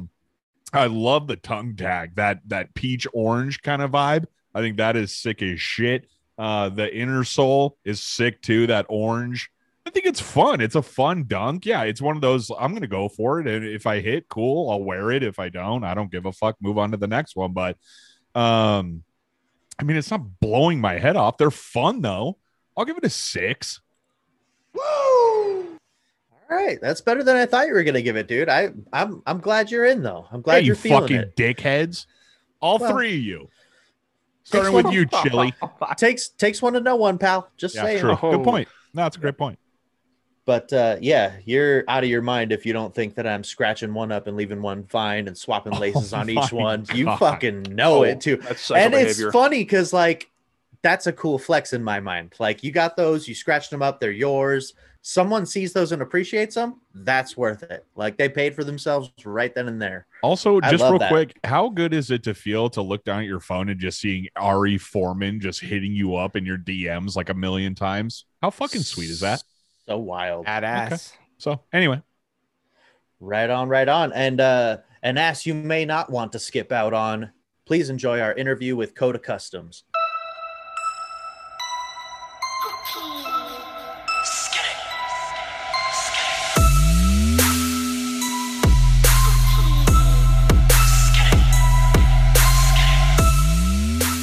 love the tongue tag, that peach orange kind of vibe. I think that is sick as shit. The inner sole is sick too, that orange. I think it's fun. It's a fun dunk. Yeah, it's one of those, I'm going to go for it. And if I hit, cool, I'll wear it. If I don't, I don't give a fuck. Move on to the next one. But, I mean, it's not blowing my head off. They're fun, though. I'll give it a 6. Woo! All right. That's better than I thought you were going to give it, dude. I'm glad you're in, though. I'm glad you're feeling fucking it. Dickheads. All three of you. Starting with you, Chili. Takes one to know one, pal. Just saying. True. Good point. No, it's a great point. But yeah, you're out of your mind if you don't think that I'm scratching one up and leaving one fine and swapping laces on each one. God. You fucking know it too. And it's funny because like that's a cool flex in my mind. Like you got those, you scratched them up, they're yours. Someone sees those and appreciates them. That's worth it. Like they paid for themselves right then and there. Also, just real quick, how good is it to feel to look down at your phone and just seeing Ari Foreman just hitting you up in your DMs like a million times? How fucking sweet is that? So wild. Badass. Okay. So anyway. Right on. And an ass you may not want to skip out on. Please enjoy our interview with Kota Customs.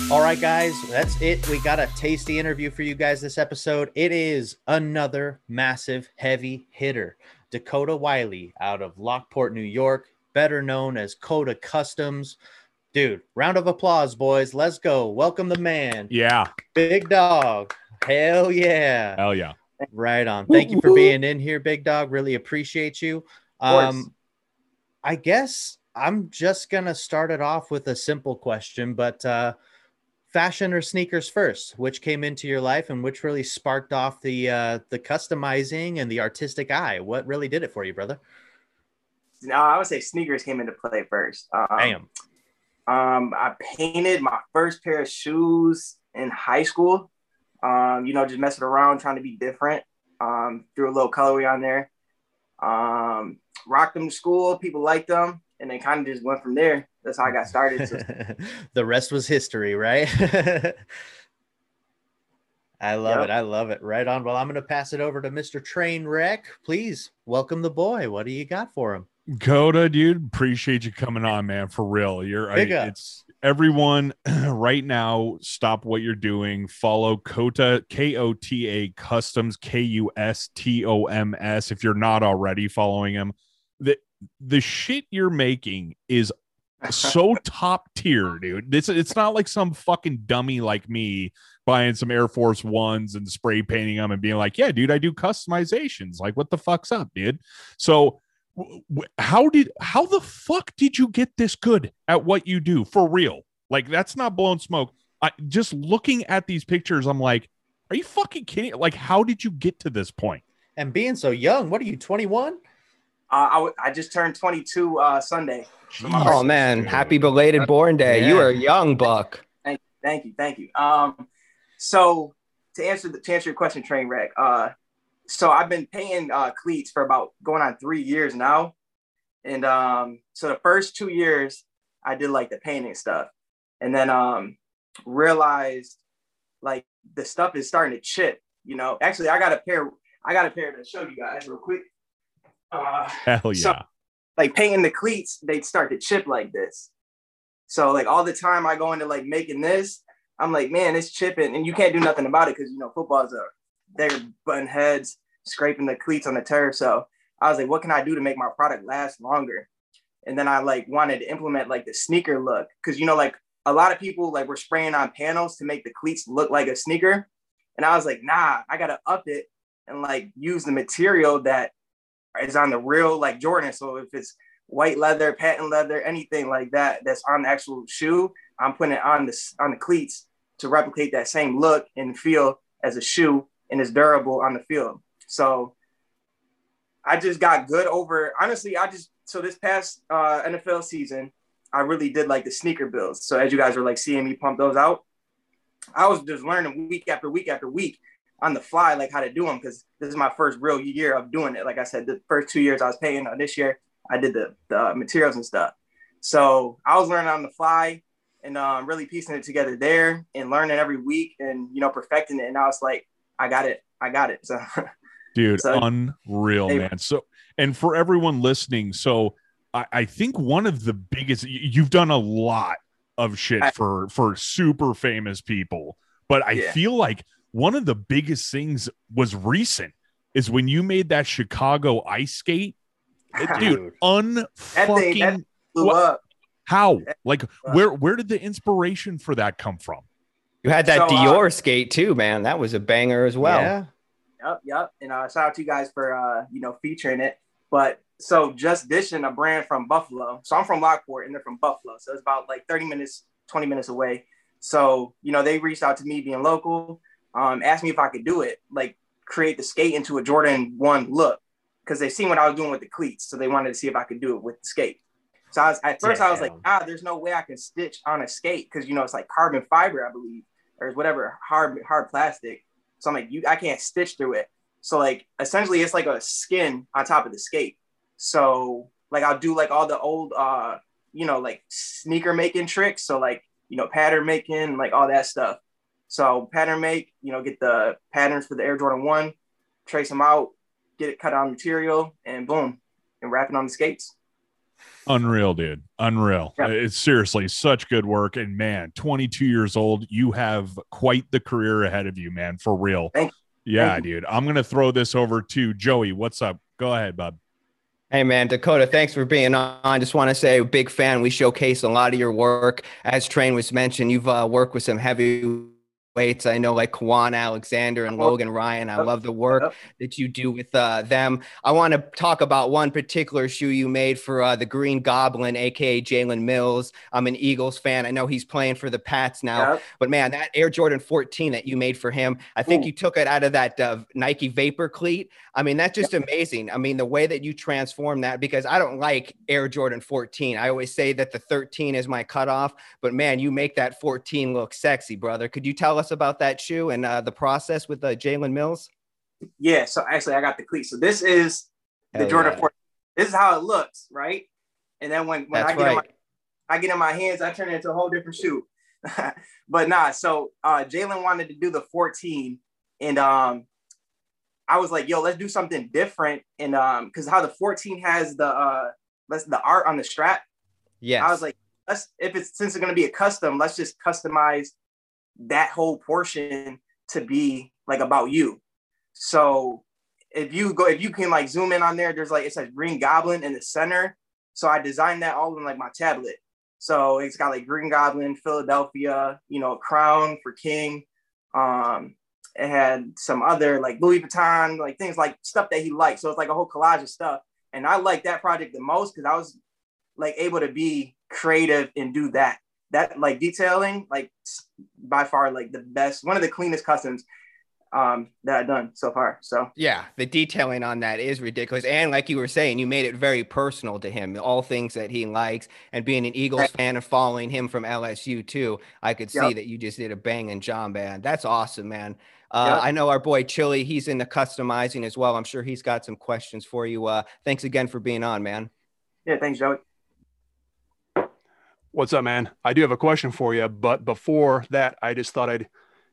All right, guys, that's it. We got a tasty interview for you guys this episode. It is another massive heavy hitter. Dakota Wiley out of Lockport, New York, better known as Kota Customs. Dude, round of applause, boys. Let's go. Welcome the man. Yeah. Big dog. Hell yeah. Hell yeah. Right on. Thank you for being in here, big dog. Really appreciate you. I guess I'm just going to start it off with a simple question, but fashion or sneakers first, which came into your life and which really sparked off the customizing and the artistic eye? What really did it for you, brother? No, I would say sneakers came into play first. I painted my first pair of shoes in high school, you know, just messing around, trying to be different. Threw a little colorway on there. Rocked them to school. People liked them. And they kind of just went from there. That's how I got started. So. The rest was history, right? I love it. Right on. Well, I'm going to pass it over to Mr. Trainwreck. Please welcome the boy. What do you got for him? Kota, dude, appreciate you coming on, man. For real. It's everyone right now. Stop what you're doing. Follow Kota, Kota Customs, Kustoms. If you're not already following him, the shit you're making is so top tier, dude. It's not like some fucking dummy like me buying some Air Force Ones and spray painting them and being like, yeah, dude, I do customizations. Like, what the fuck's up, dude? So how the fuck did you get this good at what you do for real? Like, that's not blowing smoke. Just looking at these pictures, I'm like, Are you fucking kidding? Like, how did you get to this point? And being so young, what are you, 21? I just turned 22 Sunday. Oh, man. Happy belated born day. Yeah. You are a young buck. Thank you. So to answer your question, Trainwreck, so I've been paying cleats for about going on 3 years now. And so the first 2 years I did like the painting stuff, and then realized like the stuff is starting to chip, you know. Actually, I got a pair to show you guys real quick. Hell yeah. So, like painting the cleats, they start to chip like this. So like all the time I go into like making this, I'm like, man, it's chipping, and you can't do nothing about it because, you know, footballs are they're butting heads, scraping the cleats on the turf. So I was like, what can I do to make my product last longer? And then I like wanted to implement like the sneaker look. Cause you know, like a lot of people like were spraying on panels to make the cleats look like a sneaker. And I was like, nah, I gotta up it and like use the material that is on the real like Jordan. So if it's white leather, patent leather, anything like that, that's on the actual shoe, I'm putting it on the cleats to replicate that same look and feel as a shoe, and it's durable on the field. So I just got good over, honestly, so this past NFL season, I really did like the sneaker builds. So as you guys were like seeing me pump those out, I was just learning week after week after week on the fly, like how to do them. Cause this is my first real year of doing it. Like I said, the first 2 years I was paying, this year I did the materials and stuff. So I was learning on the fly and really piecing it together there and learning every week and, you know, perfecting it. And I was like, I got it. So dude, so, unreal, man. So, and for everyone listening, so I think one of the biggest, you've done a lot of shit for super famous people, but I feel like one of the biggest things was recent is when you made that Chicago ice skate, dude, unfucking blew up. How? Like, where did the inspiration for that come from? You had that Dior skate too, man. That was a banger as well. Yeah. Yep. And shout out to you guys for, you know, featuring it. But so Just Dishing, a brand from Buffalo. So I'm from Lockport and they're from Buffalo. So it's about like 20 minutes away. So, you know, they reached out to me being local, asked me if I could do it, like create the skate into a Jordan 1 look. Cause they seen what I was doing with the cleats. So they wanted to see if I could do it with the skate. So I was like, there's no way I can stitch on a skate. Cause you know, it's like carbon fiber, I believe, or whatever, hard plastic. So I'm like, I can't stitch through it. So like, essentially it's like a skin on top of the skate. So like, I'll do like all the old, you know, like sneaker making tricks. So like, you know, pattern making, like all that stuff. So pattern make, you know, get the patterns for the Air Jordan 1, trace them out, get it cut on material and boom, and wrap it on the skates. Unreal, dude. Unreal. Yep. It's seriously such good work. And man, 22 years old, you have quite the career ahead of you, man, for real. Thank you, dude. I'm going to throw this over to Joey. What's up? Go ahead, bub. Hey, man, Dakota, thanks for being on. I just want to say, big fan. We showcase a lot of your work. As Train was mentioned, you've worked with some heavyweights. I know like Kwan Alexander and Logan Ryan. I love the work that you do with them. I want to talk about one particular shoe you made for the Green Goblin, aka Jalen Mills. I'm an Eagles fan. I know he's playing for the Pats now, but man, that Air Jordan 14 that you made for him, I think you took it out of that Nike Vapor cleat. I mean, that's just amazing. I mean, the way that you transform that, because I don't like Air Jordan 14. I always say that the 13 is my cutoff, but man, you make that 14 look sexy, brother. Could you tell us about that shoe and the process with Jalen Mills? Yeah, so actually I got the cleat. So this is the Jordan 14. This is how it looks, right? And then when I get in my hands, I turn it into a whole different shoe. But nah, so Jalen wanted to do the 14 and I was like, yo, let's do something different. And because how the 14 has the art on the strap. Yeah. I was like, since it's gonna be a custom, let's just customize that whole portion to be like about you. So if you can like zoom in on there, there's like, it says Green Goblin in the center. So I designed that all in like my tablet. So it's got like Green Goblin, Philadelphia, you know, crown for king. It had some other like Louis Vuitton, like things like stuff that he liked. So it's like a whole collage of stuff. And I like that project the most because I was like able to be creative and do that. That like detailing, like by far, like the best, one of the cleanest customs that I've done so far. So yeah, the detailing on that is ridiculous. And like you were saying, you made it very personal to him, all things that he likes, and being an Eagles fan and following him from LSU too, I could see that you just did a banging job, man. That's awesome, man. I know our boy Chili, he's into customizing as well. I'm sure he's got some questions for you. Thanks again for being on, man. Yeah, thanks, Joey. What's up, man? I do have a question for you, but before that, I just thought I'd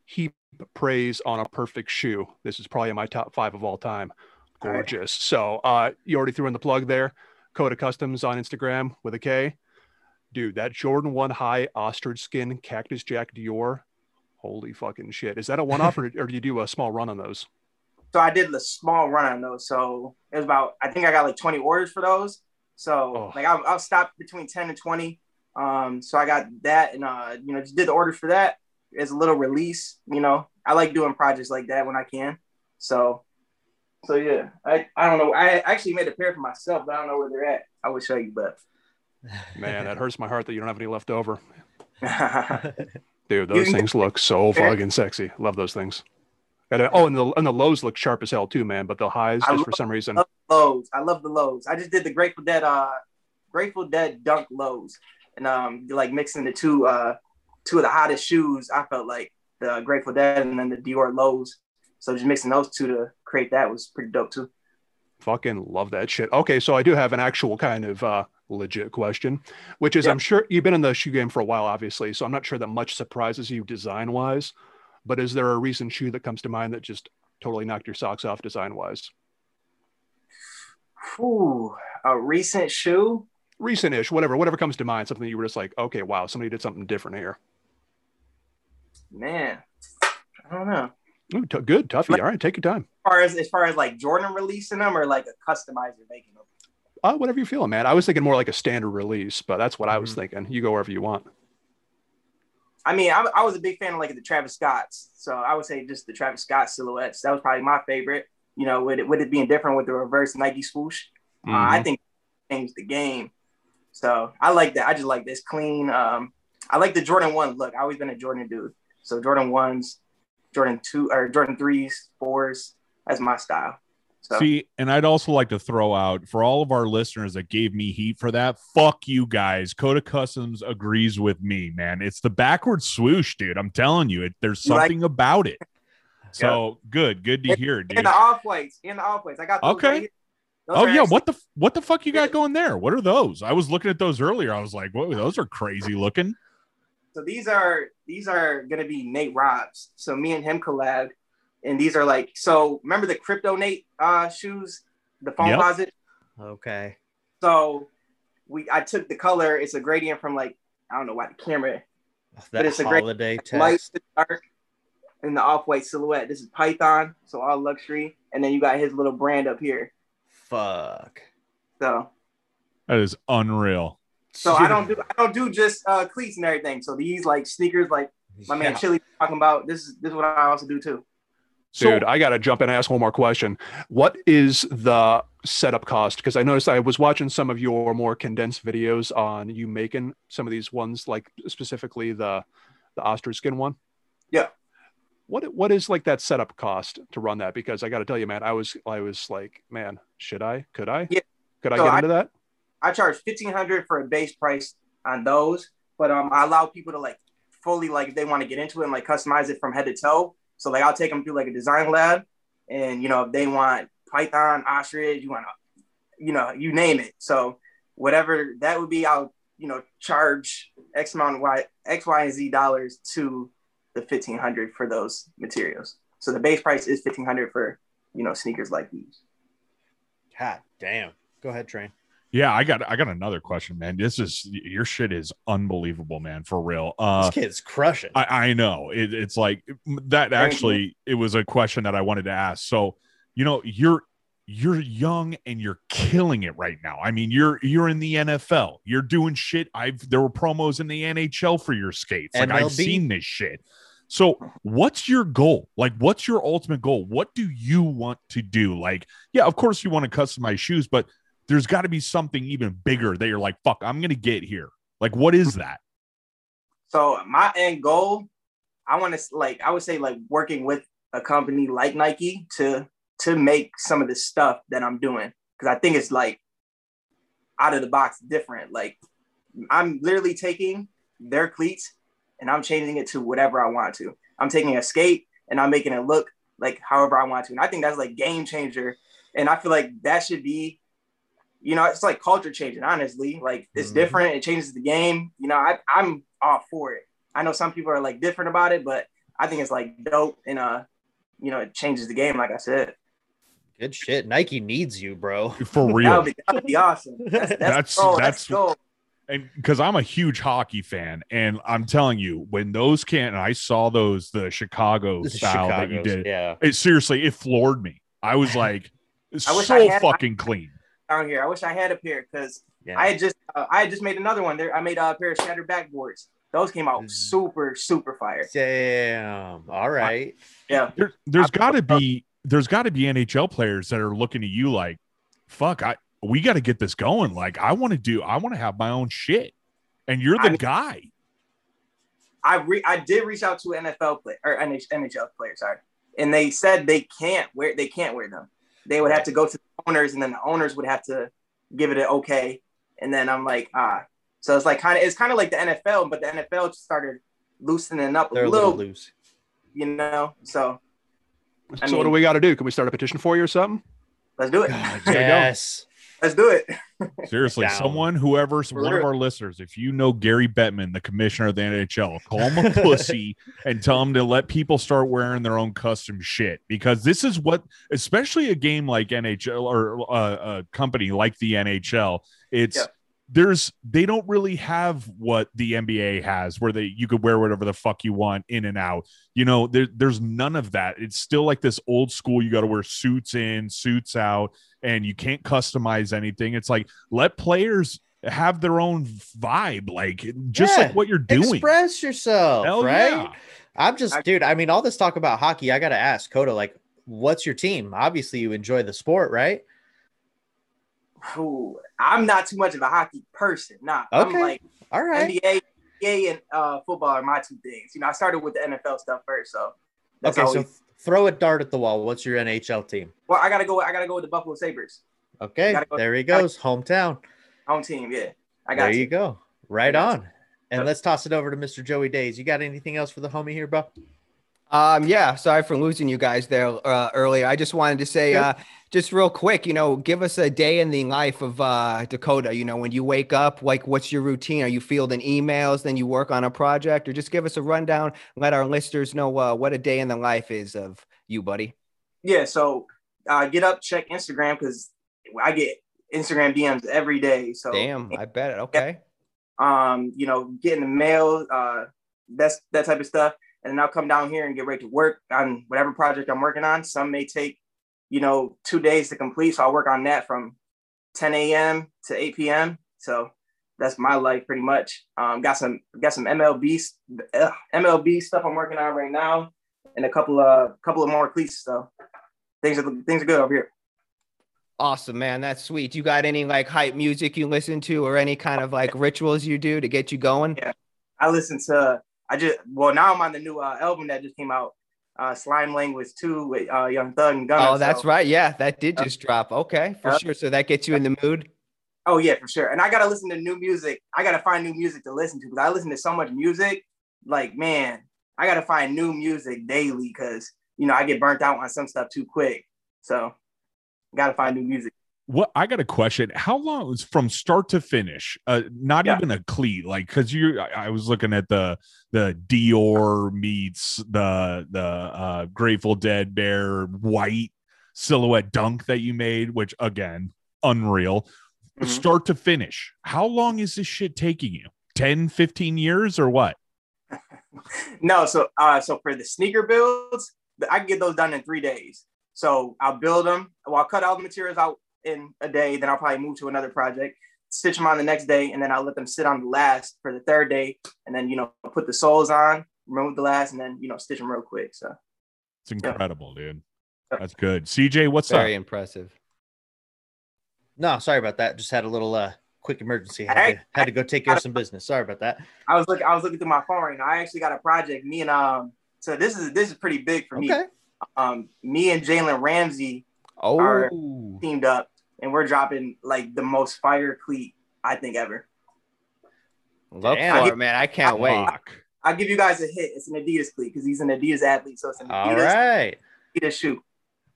heap praise on a perfect shoe. This is probably in my top five of all time. Gorgeous. All right. So you already threw in the plug there. Kota Customs on Instagram with a K. Dude, that Jordan 1 High ostrich skin Cactus Jack Dior. Holy fucking shit. Is that a one-off or do you do a small run on those? So I did the small run on those. So it was about, I think I got like 20 orders for those. So like I'll stop between 10 and 20. So I got that and, you know, just did the orders for that as a little release, you know, I like doing projects like that when I can. So yeah, I don't know. I actually made a pair for myself, but I don't know where they're at. I would show you, but man, that hurts my heart that you don't have any left over. Dude, those things look so fucking sexy. Love those things. And, and the lows look sharp as hell too, man. But the highs, just for some reason. I love the lows. I just did the Grateful Dead dunk lows. And like mixing the two of the hottest shoes, I felt like the Grateful Dead and then the Dior lows. So just mixing those two to create that was pretty dope too. Fucking love that shit. Okay, so I do have an actual kind of legit question, which is I'm sure you've been in the shoe game for a while, obviously. So I'm not sure that much surprises you design wise, but is there a recent shoe that comes to mind that just totally knocked your socks off design wise? Ooh, a recent shoe? Recent-ish, whatever comes to mind, something that you were just like, okay, wow, somebody did something different here. Man, I don't know. Ooh, good, toughie. Like, all right, take your time. As far as like Jordan releasing them or like a customizer making them? Whatever you're feeling, man. I was thinking more like a standard release, but that's what I was thinking. You go wherever you want. I mean, I was a big fan of like the Travis Scott's, so I would say just the Travis Scott silhouettes. That was probably my favorite, you know, with it being different with the reverse Nike swoosh. I think it changed the game. So I like that. I just like this clean. I like the Jordan 1 look. I've always been a Jordan dude. So Jordan 1s, Jordan 2, or Jordan 3s, 4s. That's my style. So. See, and I'd also like to throw out for all of our listeners that gave me heat for that, fuck you guys. Kota Customs agrees with me, man. It's the backward swoosh, dude. I'm telling you, there's something about it. So good to hear, dude. In the off-whites. I got those right here. Those what the fuck you got going there? What are those? I was looking at those earlier. I was like, "Whoa, those are crazy looking." So these are gonna be Nate Rob's. So me and him collab, and these are like, so remember the Crypto Nate shoes, the foam posit. Okay. So I took the color. It's a gradient from like I don't know why the camera. But it's a holiday test. Light to dark, and the off-white silhouette. This is Python, so all luxury, and then you got his little brand up here. Fuck. So that is unreal. So I don't do just cleats and everything. So these like sneakers, like my man Chili talking about, this is what I also do too. Dude, so, I gotta jump in and ask one more question. What is the setup cost? Because I noticed I was watching some of your more condensed videos on you making some of these ones, like specifically the ostrich skin one. Yeah. What is like that setup cost to run that? Because I got to tell you, man, I was like, man, should I? Could I? Yeah. Could I get into that? I charge $1,500 for a base price on those, but I allow people to like fully like if they want to get into it and like customize it from head to toe. So like I'll take them through like a design lab, and you know if they want Python, ostrich, you want to, you know, you name it. So whatever that would be, I'll charge X amount of X, Y, and Z dollars to the $1,500 for those materials. So the base price is $1,500 for, sneakers like these. God damn. Go ahead, Train. Yeah, I got another question, man. Your shit is unbelievable, man, for real. This kid's crushing. I know. It's like that actually, it was a question that I wanted to ask. So, you're young and you're killing it right now. I mean, you're in the NFL. You're doing shit. There were promos in the NHL for your skates. Like MLB. I've seen this shit. So what's your goal? Like, what's your ultimate goal? What do you want to do? Like, yeah, of course you want to customize shoes, but there's got to be something even bigger that you're like, fuck, I'm going to get here. Like, what is that? So my end goal, I want to, like, I would say like working with a company like Nike to make some of the stuff that I'm doing. Because I think it's like out of the box different. Like I'm literally taking their cleats and I'm changing it to whatever I want to. I'm taking a skate and I'm making it look like however I want to. And I think that's like game changer. And I feel like that should be, you know, it's like culture changing, honestly. Like it's different. It changes the game. You know, I'm all for it. I know some people are like different about it, but I think it's like dope. And, you know, it changes the game. Like I said. Good shit. Nike needs you, bro. For real. That would be awesome. That's cool. And because I'm a huge hockey fan, and I'm telling you, when those and I saw those, the Chicago style that you did, yeah. It seriously, it floored me. I was like, I wish I had fucking clean. Down here, I wish I had a pair because yeah. I had just made another one there. I made a pair of shattered backboards. Those came out super fire. Damn. All right. Yeah. There's got to be NHL players that are looking at you like, fuck, we got to get this going. Like I want to have my own shit. And you're the guy. I did reach out to NHL players, sorry. And they said they can't wear them. They would have to go to the owners, and then the owners would have to give it an okay. And then I'm like, so it's like kind of like the NFL, but the NFL started loosening up a little loose, you know? So what do we got to do? Can we start a petition for you or something? Let's do it. Yes. Let's do it. Seriously, one of our listeners, if you know Gary Bettman, the commissioner of the NHL, call him a pussy and tell him to let people start wearing their own custom shit, because this is what, especially a game like NHL or a company like the NHL, they don't really have what the NBA has, where you could wear whatever the fuck you want in and out. You know, there's none of that. It's still like this old school. You got to wear suits in, suits out, and you can't customize anything. It's like, let players have their own vibe, like just like what you're doing. Express yourself, hell right? Yeah. I mean, all this talk about hockey, I got to ask Kota, like, what's your team? Obviously, you enjoy the sport, right? Ooh, I'm not too much of a hockey person. Nah, okay. I'm like, all right. NBA and football are my two things. You know, I started with the NFL stuff first, so. That's okay, so throw a dart at the wall. What's your NHL team? Well, I gotta go with the Buffalo Sabres. Okay, there he goes, hometown. Home team, yeah. You go. Right on. And let's toss it over to Mr. Joey Days. You got anything else for the homie here, bro? Yeah, sorry for losing you guys there earlier. I just wanted to say, just real quick, you know, give us a day in the life of Dakota. You know, when you wake up, like, what's your routine? Are you fielding emails, then you work on a project? Or just give us a rundown, let our listeners know what a day in the life is of you, buddy. Yeah, so get up, check Instagram, because I get Instagram DMs every day. So damn, I bet it. Okay. You know, getting the mail, that's that type of stuff. And then I'll come down here and get ready to work on whatever project I'm working on. Some may take, you know, 2 days to complete. So I'll work on that from 10 a.m. to 8 p.m. So that's my life pretty much. Got some MLB stuff I'm working on right now, and a couple of more cleats. So things are good over here. Awesome, man. That's sweet. You got any like hype music you listen to, or any kind of like rituals you do to get you going? Yeah, I listen to. Now I'm on the new album that just came out, Slime Language 2 with Young Thug and Gunna. Oh, that's right. Yeah, that did just drop. Okay, for sure. So that gets you in the mood? Oh, yeah, for sure. And I got to listen to new music. I got to find new music to listen to, because I listen to so much music. Like, man, I got to find new music daily, because, you know, I get burnt out on some stuff too quick. So got to find new music. What I got a question. How long was from start to finish? Even a cleat, like, because I was looking at the Dior meets the Grateful Dead Bear white silhouette dunk that you made, which again, unreal. Start to finish. How long is this shit taking you? 10, 15 years or what? No, so for the sneaker builds, I can get those done in 3 days. So I'll build them. Well, I'll cut all the materials out in a day, then I'll probably move to another project, stitch them on the next day, and then I'll let them sit on the last for the third day, and then, you know, put the soles on, remove the last, and then, you know, stitch them real quick. So it's incredible, dude. That's good. CJ, what's up? Very impressive. No, sorry about that. Just had a little quick emergency. Had to go take care of some business. Sorry about that. I was looking through my phone right now. I actually got a project. Me and so this is pretty big for me. me and Jalen Ramsey are teamed up, and we're dropping like the most fire cleat I think ever. Look for it, man. I can't wait. I'll give you guys a hit. It's an Adidas cleat because he's an Adidas athlete, so it's an Adidas, Adidas shoe.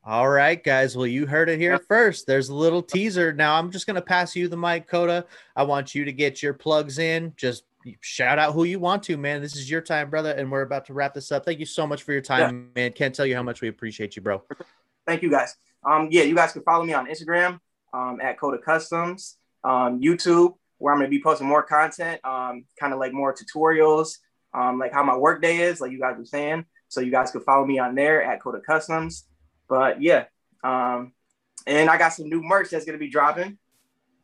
All right, guys. Well, you heard it here first. There's a little teaser. Now I'm just going to pass you the mic, Kota. I want you to get your plugs in. Just shout out who you want to, man. This is your time, brother, and we're about to wrap this up. Thank you so much for your time, man. Can't tell you how much we appreciate you, bro. Thank you, guys. Yeah, you guys can follow me on Instagram at Kota Customs, YouTube, where I'm going to be posting more content, kind of like more tutorials, like how my work day is, like you guys were saying. So you guys can follow me on there at Kota Customs. But yeah, and I got some new merch that's going to be dropping.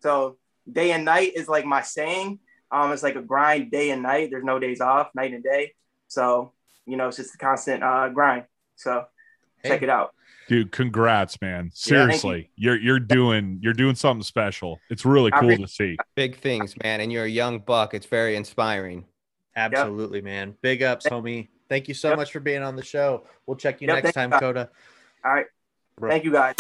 So day and night is like my saying. It's like a grind day and night. There's no days off, night and day. So, you know, it's just a constant grind. So check it out. Dude, congrats, man. Seriously, you're doing something special. It's really cool to see. Big things, man. And you're a young buck. It's very inspiring. Absolutely, man. Big ups, homie. Thank you so much for being on the show. We'll check you next time, Kota. All right. Bro. Thank you, guys.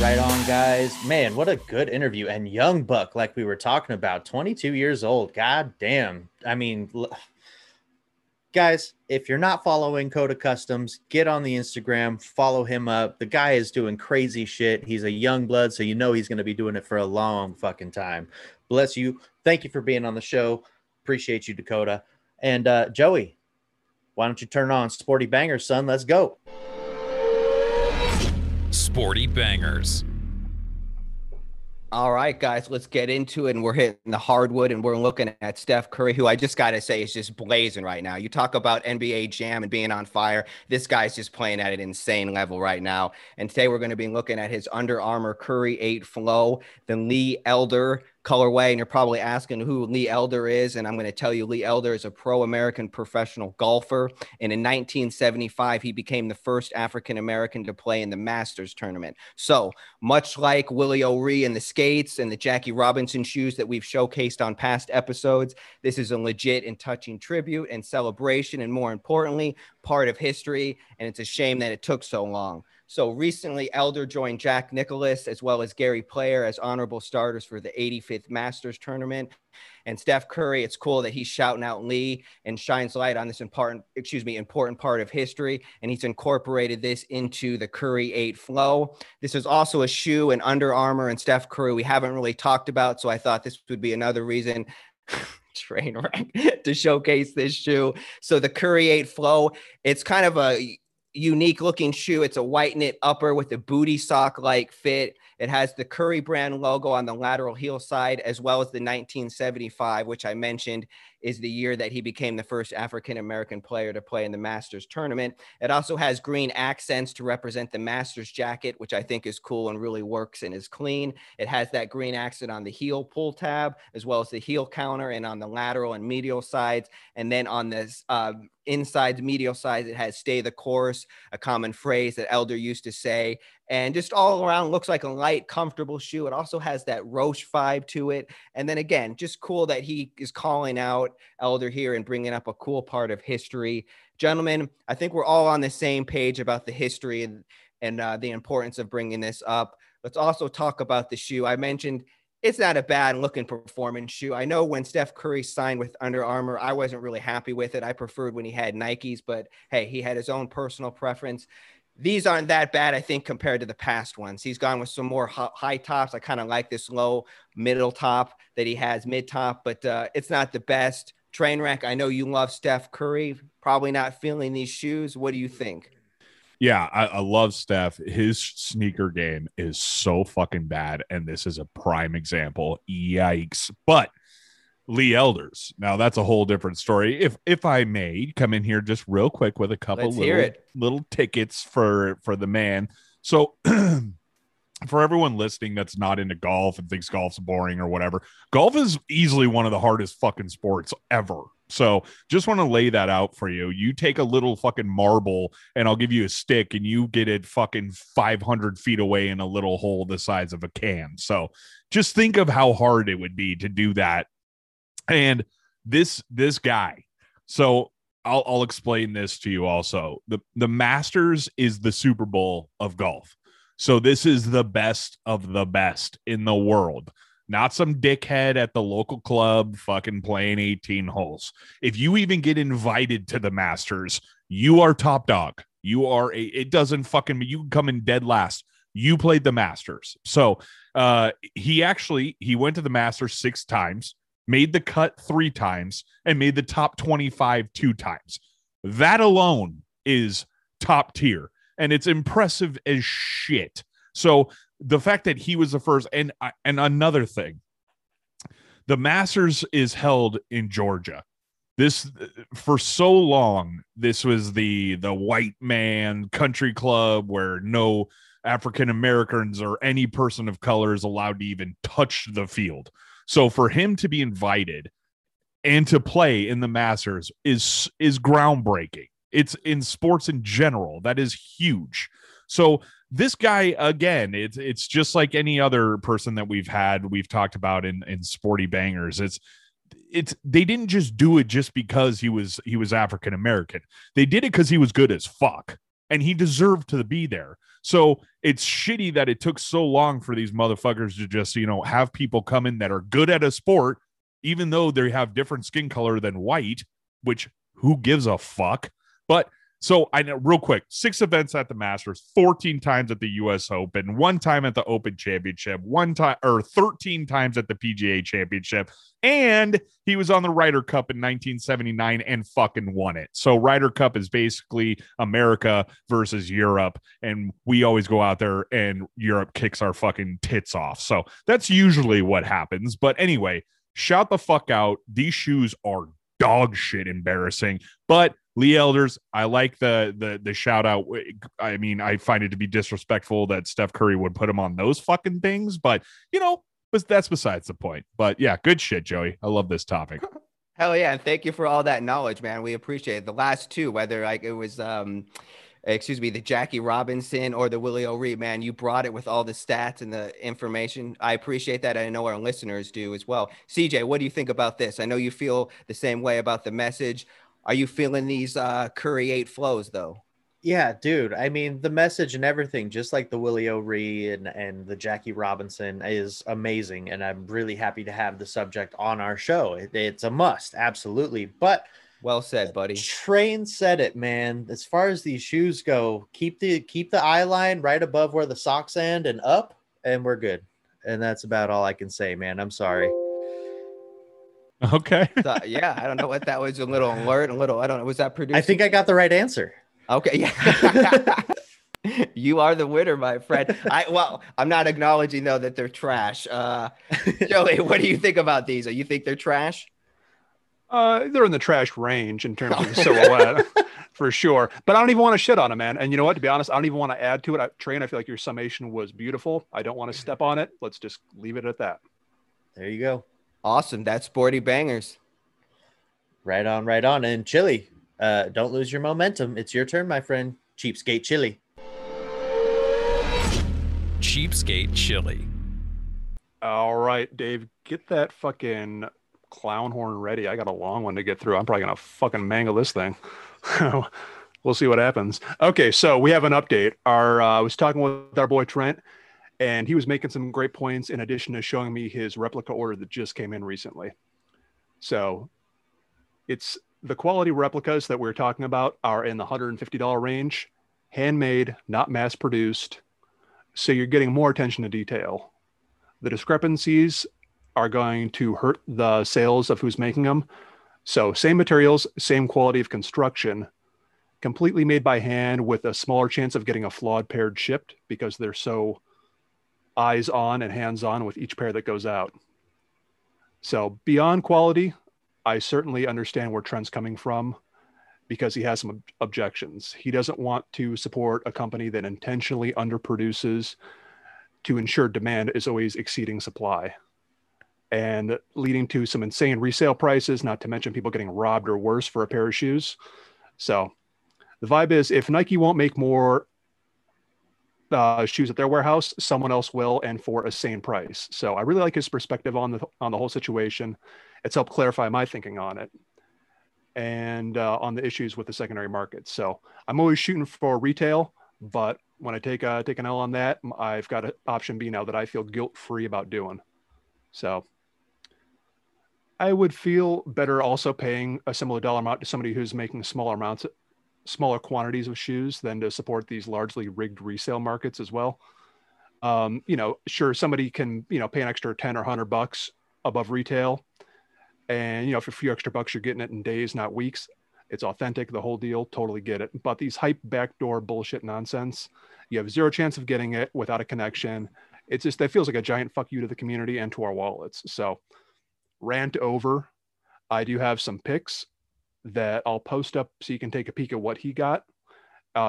Right on, guys. Man, what a good interview. And young buck, like we were talking about, 22 years old. God damn. I mean, guys, if you're not following Kota Customs, get on the Instagram, follow him up. The guy is doing crazy shit. He's a young blood, so you know he's going to be doing it for a long fucking time. Bless you. Thank you for being on the show. Appreciate you, Dakota. And Joey, why don't you turn on Sporty Bangers, son? Let's go. Sporty Bangers. All right, guys, let's get into it. And we're hitting the hardwood, and we're looking at Steph Curry, who I just got to say is just blazing right now. You talk about NBA Jam and being on fire. This guy's just playing at an insane level right now. And today we're going to be looking at his Under Armour Curry 8 Flow, the Lee Elder colorway. And you're probably asking who Lee Elder is, and I'm going to tell you, Lee Elder is a pro-American professional golfer, and in 1975 he became the first African-American to play in the Masters tournament. So much like Willie O'Ree and the skates and the Jackie Robinson shoes that we've showcased on past episodes, this is a legit and touching tribute and celebration, and more importantly, part of history, and it's a shame that it took so long. So recently, Elder joined Jack Nicklaus as well as Gary Player as honorable starters for the 85th Masters Tournament. And Steph Curry, it's cool that he's shouting out Lee and shines light on this important part of history. And he's incorporated this into the Curry 8 Flow. This is also a shoe and Under Armour and Steph Curry we haven't really talked about, so I thought this would be another reason train wreck to showcase this shoe. So the Curry 8 Flow, it's kind of a unique looking shoe. It's a white knit upper with a booty sock like fit. It has the Curry brand logo on the lateral heel side, as well as the 1975, which I mentioned is the year that he became the first African-American player to play in the Masters tournament. It also has green accents to represent the Masters jacket, which I think is cool and really works and is clean. It has that green accent on the heel pull tab, as well as the heel counter, and on the lateral and medial sides. And then on this inside medial side, it has "stay the course," a common phrase that Elder used to say. And just all around looks like a light, comfortable shoe. It also has that Roche vibe to it. And then again, just cool that he is calling out Elder here and bringing up a cool part of history. Gentlemen, I think we're all on the same page about the history and the importance of bringing this up. Let's also talk about the shoe. I mentioned it's not a bad looking performance shoe. I know when Steph Curry signed with Under Armour, I wasn't really happy with it. I preferred when he had Nikes, but hey, he had his own personal preference. These aren't that bad, I think, compared to the past ones. He's gone with some more high tops. I kind of like this low middle top that he has, mid top, but it's not the best. Trainwreck, I know you love Steph Curry. Probably not feeling these shoes. What do you think? Yeah, I love Steph. His sneaker game is so fucking bad, and this is a prime example. Yikes. But Lee Elder's, now that's a whole different story. If I may come in here just real quick with a couple little tickets for the man. So for everyone listening that's not into golf and thinks golf's boring or whatever, golf is easily one of the hardest fucking sports ever. So just want to lay that out for you. You take a little fucking marble and I'll give you a stick and you get it fucking 500 feet away in a little hole the size of a can. So just think of how hard it would be to do that. And this guy, so I'll explain this to you also. The Masters is the Super Bowl of golf. So this is the best of the best in the world. Not some dickhead at the local club fucking playing 18 holes. If you even get invited to the Masters, you are top dog. You are it doesn't fucking, you can come in dead last. You played the Masters. So he went to the Masters 6 times, made the cut 3 times, and made the top 25 2 times. That alone is top tier. And it's impressive as shit. So the fact that he was the first, and another thing, the Masters is held in Georgia. This, for so long, this was the white man country club where no African Americans or any person of color is allowed to even touch the field. So for him to be invited and to play in the Masters is groundbreaking. It's in sports in general. That is huge. So this guy, again, it's just like any other person that we've talked about in Sporty Bangers. They didn't just do it just because he was African American. They did it because he was good as fuck and he deserved to be there. So it's shitty that it took so long for these motherfuckers to just, have people come in that are good at a sport, even though they have different skin color than white, which who gives a fuck? But so I know real quick, 6 events at the Masters, 14 times at the US Open, 1 time at the Open Championship, 13 times at the PGA Championship. And he was on the Ryder Cup in 1979 and fucking won it. So Ryder Cup is basically America versus Europe. And we always go out there and Europe kicks our fucking tits off. So that's usually what happens. But anyway, shout the fuck out. These shoes are dog shit embarrassing, but Lee Elders, I like the shout out. I mean, I find it to be disrespectful that Steph Curry would put him on those fucking things, but but that's besides the point. But yeah, good shit, Joey. I love this topic. Hell yeah, and thank you for all that knowledge, man. We appreciate it. The last two, whether it was the Jackie Robinson or the Willie O'Ree, man, you brought it with all the stats and the information. I appreciate that. I know our listeners do as well. CJ, what do you think about this? I know you feel the same way about the message. Are you feeling these Curry 8 flows, though? Yeah, dude. I mean, the message and everything, just like the Willie O'Ree and the Jackie Robinson, is amazing. And I'm really happy to have the subject on our show. It's a must, absolutely. But well said, buddy. Train said it, man. As far as these shoes go, keep the eye line right above where the socks end and up, and we're good. And that's about all I can say, man. I'm sorry. Okay. So, yeah, I don't know what that was. A little alert. I don't know. Was that produced? I think I got the right answer. Okay. Yeah. You are the winner, my friend. I'm not acknowledging though that they're trash. Joey, what do you think about these? You think they're trash? They're in the trash range in terms of the silhouette for sure. But I don't even want to shit on them, man. And you know what? To be honest, I don't even want to add to it. I feel like your summation was beautiful. I don't want to step on it. Let's just leave it at that. There you go. Awesome. That's Sporty Bangers. Right on, right on. And Chili, don't lose your momentum. It's your turn, my friend. Cheapskate Chili. Cheapskate Chili. All right, Dave, get that fucking clown horn ready. I got a long one to get through. I'm probably going to fucking mangle this thing. We'll see what happens. Okay, so we have an update. I was talking with our boy Trent, and he was making some great points in addition to showing me his replica order that just came in recently. So it's the quality replicas that we're talking about are in the $150 range, handmade, not mass produced. So you're getting more attention to detail. The discrepancies are going to hurt the sales of who's making them. So same materials, same quality of construction, completely made by hand with a smaller chance of getting a flawed pair shipped because they're so eyes on and hands on with each pair that goes out. So beyond quality, I certainly understand where Trent's coming from because he has some objections. He doesn't want to support a company that intentionally underproduces to ensure demand is always exceeding supply and leading to some insane resale prices, not to mention people getting robbed or worse for a pair of shoes. So the vibe is if Nike won't make more shoes at their warehouse, someone else will, and for a sane price. So I really like his perspective on the whole situation. It's helped clarify my thinking on it and on the issues with the secondary market. So I'm always shooting for retail, but when I take an L on that, I've got an option B now that I feel guilt-free about doing. So I would feel better also paying a similar dollar amount to somebody who's making smaller quantities of shoes than to support these largely rigged resale markets as well. You know, sure, somebody can, you know, pay an extra 10 or $100 above retail. And, you know, for a few extra bucks, you're getting it in days, not weeks. It's authentic, the whole deal, totally get it. But these hype backdoor bullshit nonsense, you have zero chance of getting it without a connection. It's just, that feels like a giant fuck you to the community and to our wallets. So rant over. I do have some pics that I'll post up so you can take a peek at what he got,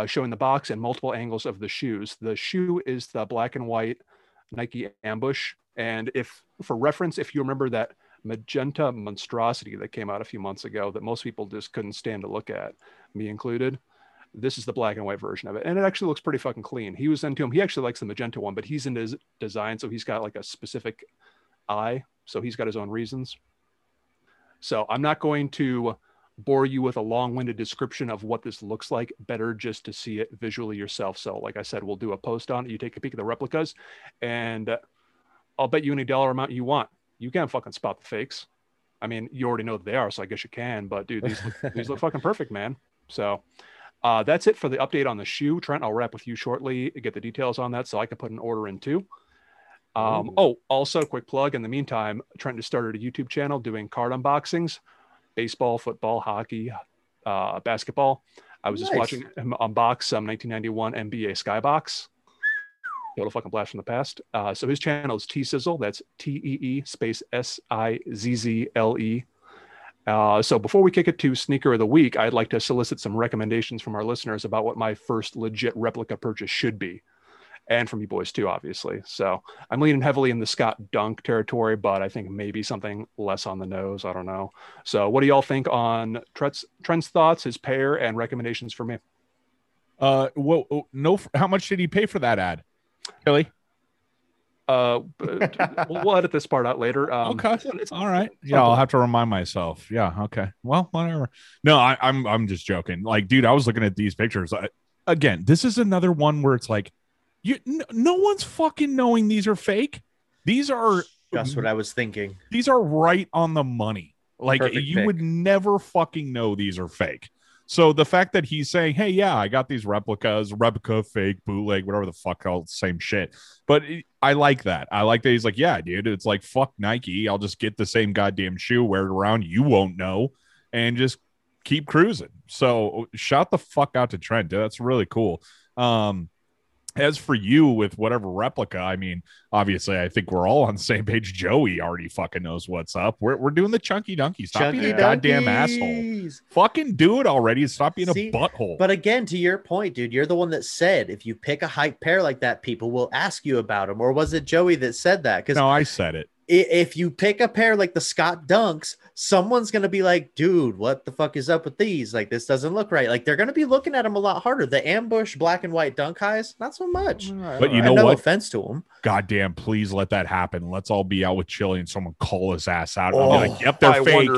showing the box and multiple angles of the shoes. The shoe is the black and white Nike Ambush. And if, for reference, if you remember that magenta monstrosity that came out a few months ago that most people just couldn't stand to look at, me included, this is the black and white version of it. And it actually looks pretty fucking clean. He was into him. He actually likes the magenta one, but he's into his design. So he's got like a specific eye. So he's got his own reasons. So I'm not going to bore you with a long-winded description of what this looks like, better just to see it visually yourself. So like I said, we'll do a post on it. You take a peek at the replicas, and I'll bet you any dollar amount you want, you can't fucking spot the fakes. I mean, you already know they are, so I guess you can, but dude, these look, these look fucking perfect, man. So that's it for the update on the shoe. Trent, I'll wrap with you shortly, get the details on that so I can put an order in too. Oh, also quick plug. In the meantime, Trent just started a YouTube channel doing card unboxings. Baseball, football, hockey, basketball. I was just watching him unbox some 1991 NBA Skybox. Total fucking blast from the past. So his channel is T-Sizzle. That's T-E-E space S-I-Z-Z-L-E. So before we kick it to Sneaker of the Week, I'd like to solicit some recommendations from our listeners about what my first legit replica purchase should be. And from you boys too, obviously. So I'm leaning heavily in the Scott Dunk territory, but I think maybe something less on the nose. I don't know. So what do y'all think on Trent's thoughts, his pair, and recommendations for me? Well, no. How much did he pay for that ad, Billy? We'll edit this part out later. Okay, it's all right. Yeah, I'll have to remind myself. Yeah, okay. Well, whatever. No, I'm just joking. Like, dude, I was looking at these pictures. Again, this is another one where it's like, no one's fucking knowing these are fake. These are just what I was thinking. These are right on the money. Like, perfect you pick. Would never fucking know these are fake. So the fact that he's saying, hey, yeah, I got these replicas, replica, fake, bootleg, whatever the fuck, all the same shit. But I like that. I like that he's like, yeah, dude, it's like, fuck Nike. I'll just get the same goddamn shoe, wear it around. You won't know. And just keep cruising. So shout the fuck out to Trent. Dude. That's really cool. As for you with whatever replica, I mean, obviously, I think we're all on the same page. Joey already fucking knows what's up. We're doing the chunky dunky. Stop being a goddamn asshole. Fucking do it already. Stop being a butthole. But again, to your point, dude, you're the one that said if you pick a hype pair like that, people will ask you about them. Or was it Joey that said that? No, I said it. If you pick a pair like the Scott Dunks, someone's going to be like, dude, what the fuck is up with these? Like, this doesn't look right. Like, they're going to be looking at them a lot harder. The Ambush black and white dunk highs, not so much. But you know what? No offense to them. Goddamn, please let that happen. Let's all be out with Chili and someone call his ass out. And I'll be like, yep, they're fake.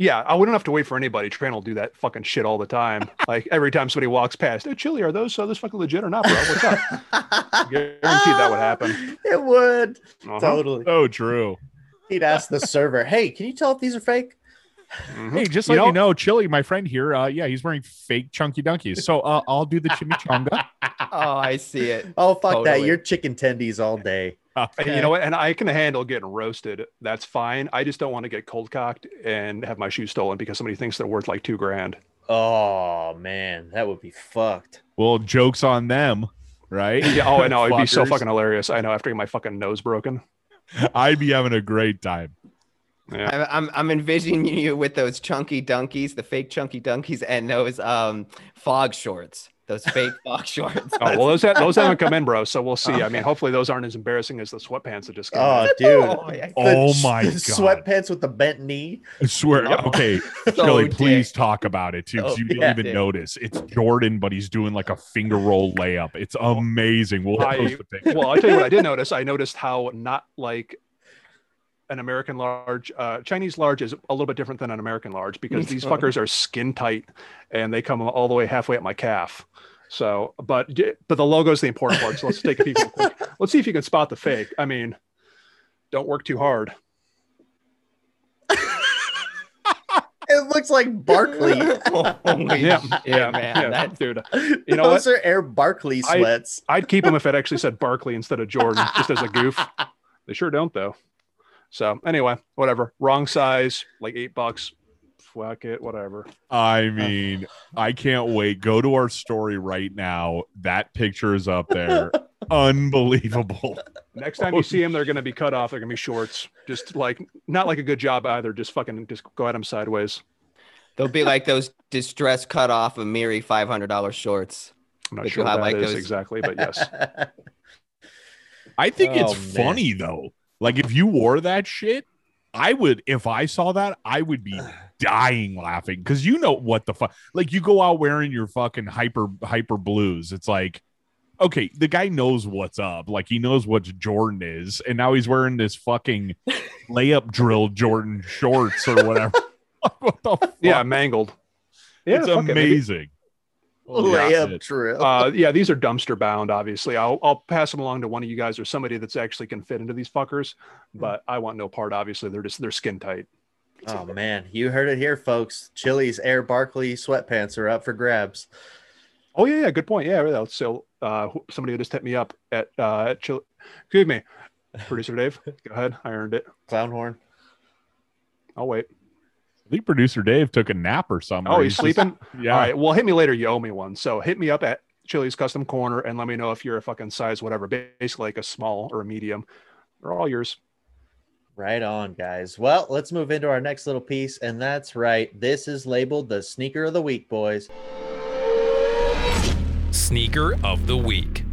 Yeah, I wouldn't have to wait for anybody. Trent will do that fucking shit all the time. Like every time somebody walks past, hey, Chili, are those fucking legit or not, bro? What's up? Guaranteed that would happen. It would. Uh-huh. Totally. Oh, true. He'd ask the server, hey, can you tell if these are fake? Mm-hmm. Hey, just let you know, Chili, my friend here, yeah, he's wearing fake chunky dunkies. So I'll do the chimichanga. Oh, I see it. Oh, fuck that. You're chicken tendies all day. And you know what? And I can handle getting roasted. That's fine. I just don't want to get cold cocked and have my shoes stolen because somebody thinks they're worth like $2,000. Oh man, that would be fucked. Well, joke's on them, right? Yeah. Oh, I know. It'd be so fucking hilarious. I know. After getting my fucking nose broken, I'd be having a great time. Yeah. I'm envisioning you with those chunky dunkies, the fake chunky dunkies, and those fog shorts, those fake fog shorts. Oh well, those haven't come in, bro. So we'll see. Okay. I mean, hopefully those aren't as embarrassing as the sweatpants that just came in. Dude! Oh my god! Sweatpants with the bent knee. I swear. No. Okay, Shelly, please talk about it too. You didn't even notice. It's Jordan, but he's doing like a finger roll layup. It's amazing. We'll post the picture. Well, I'll tell you what I did notice. I noticed how not like an American large, Chinese large is a little bit different than an American large because these fuckers are skin tight and they come all the way halfway up my calf. So, but the logo is the important part. So let's take a peek. Let's see if you can spot the fake. I mean, don't work too hard. It looks like Barkley. Holy shit, man. That dude. You know those are Air Barkley sweats. I'd keep them if it actually said Barkley instead of Jordan, just as a goof. They sure don't though. So anyway, whatever. Wrong size, like $8. Fuck it, whatever. I mean, I can't wait. Go to our story right now. That picture is up there. Unbelievable. Next time you see them, they're going to be cut off. They're going to be shorts. Just like, not like a good job either. Just go at them sideways. They'll be like those distressed cut off Amiri $500 shorts. I'm not sure what that is exactly, but yes. I think it's funny though. Like, if you wore that shit, if I saw that, I would be dying laughing. Because you know what the fuck. Like, you go out wearing your fucking hyper blues. It's like, okay, the guy knows what's up. Like, he knows what Jordan is. And now he's wearing this fucking layup drill Jordan shorts or whatever. What the fuck? Yeah, mangled. Yeah, it's amazing. Yeah, these are dumpster bound, obviously. I'll pass them along to one of you guys or somebody that's actually can fit into these fuckers, but I want no part, obviously. They're skin tight. Oh man, you heard it here, folks. Chili's Air Barkley sweatpants are up for grabs. Oh yeah, good point. Yeah, so somebody just hit me up at Chili. Excuse me, producer Dave. Go ahead, I earned it. Clownhorn. I'll wait. I think producer Dave took a nap or something. Oh, he's sleeping? Yeah. All right. Well, hit me later. You owe me one. So hit me up at Chili's Custom Corner and let me know if you're a fucking size, whatever, basically like a small or a medium. They're all yours. Right on, guys. Well, let's move into our next little piece. And that's right. This is labeled the Sneaker of the Week, boys. Sneaker of the Week.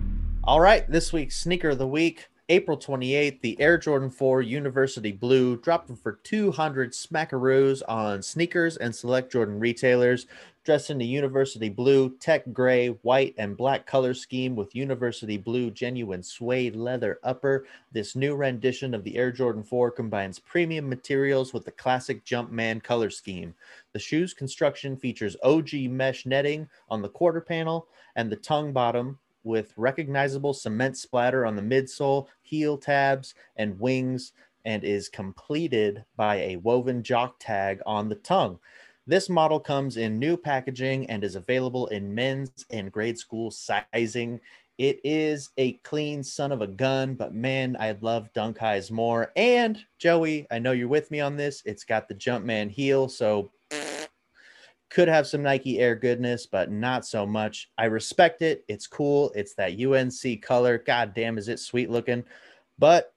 All right. This week's Sneaker of the Week. April 28th, the Air Jordan 4 University Blue dropped them for 200 smackaroos on sneakers and select Jordan retailers, dressed in the University Blue, tech gray, white, and black color scheme with University Blue genuine suede leather upper. This new rendition of the Air Jordan 4 combines premium materials with the classic Jumpman color scheme. The shoe's construction features OG mesh netting on the quarter panel and the tongue bottom, with recognizable cement splatter on the midsole, heel tabs, and wings, and is completed by a woven jock tag on the tongue. This model comes in new packaging and is available in men's and grade school sizing. It is a clean son of a gun, but man, I love dunk highs more. And Joey, I know you're with me on this. It's got the Jumpman heel, so could have some Nike Air goodness, but not so much. I respect it. It's cool. It's that UNC color. God damn, is it sweet looking. But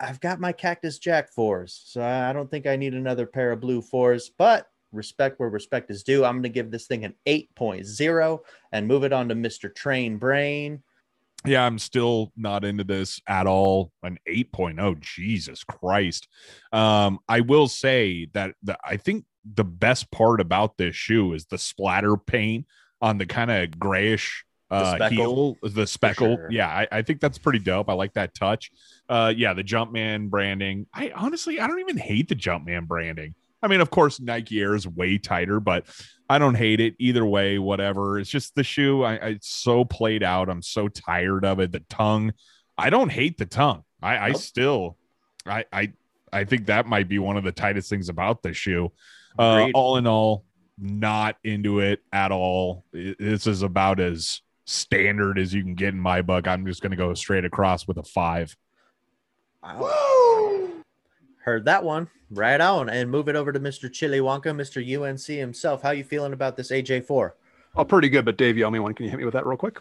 I've got my Cactus Jack 4s, so I don't think I need another pair of blue 4s. But respect where respect is due. I'm going to give this thing an 8.0 and move it on to Mr. Train Brain. Yeah, I'm still not into this at all. An 8.0. Jesus Christ. I will say that I think the best part about this shoe is the splatter paint on the kind of grayish heel, the speckle. Sure. Yeah, I think that's pretty dope. I like that touch. Yeah, the Jumpman branding. I don't even hate the Jumpman branding. I mean, of course, Nike Air is way tighter, but I don't hate it either way. Whatever. It's just the shoe. It's so played out. I'm so tired of it. The tongue. I don't hate the tongue. I think that might be one of the tightest things about the shoe. All in all, not into it at all. This is about as standard as you can get in my book. I'm just going to go straight across with a 5. Woo! Heard that one. Right on. And move it over to Mr. Chili Wonka, Mr. UNC himself. How you feeling about this AJ4? Oh, pretty good. But Dave, you owe me one. Can you hit me with that real quick?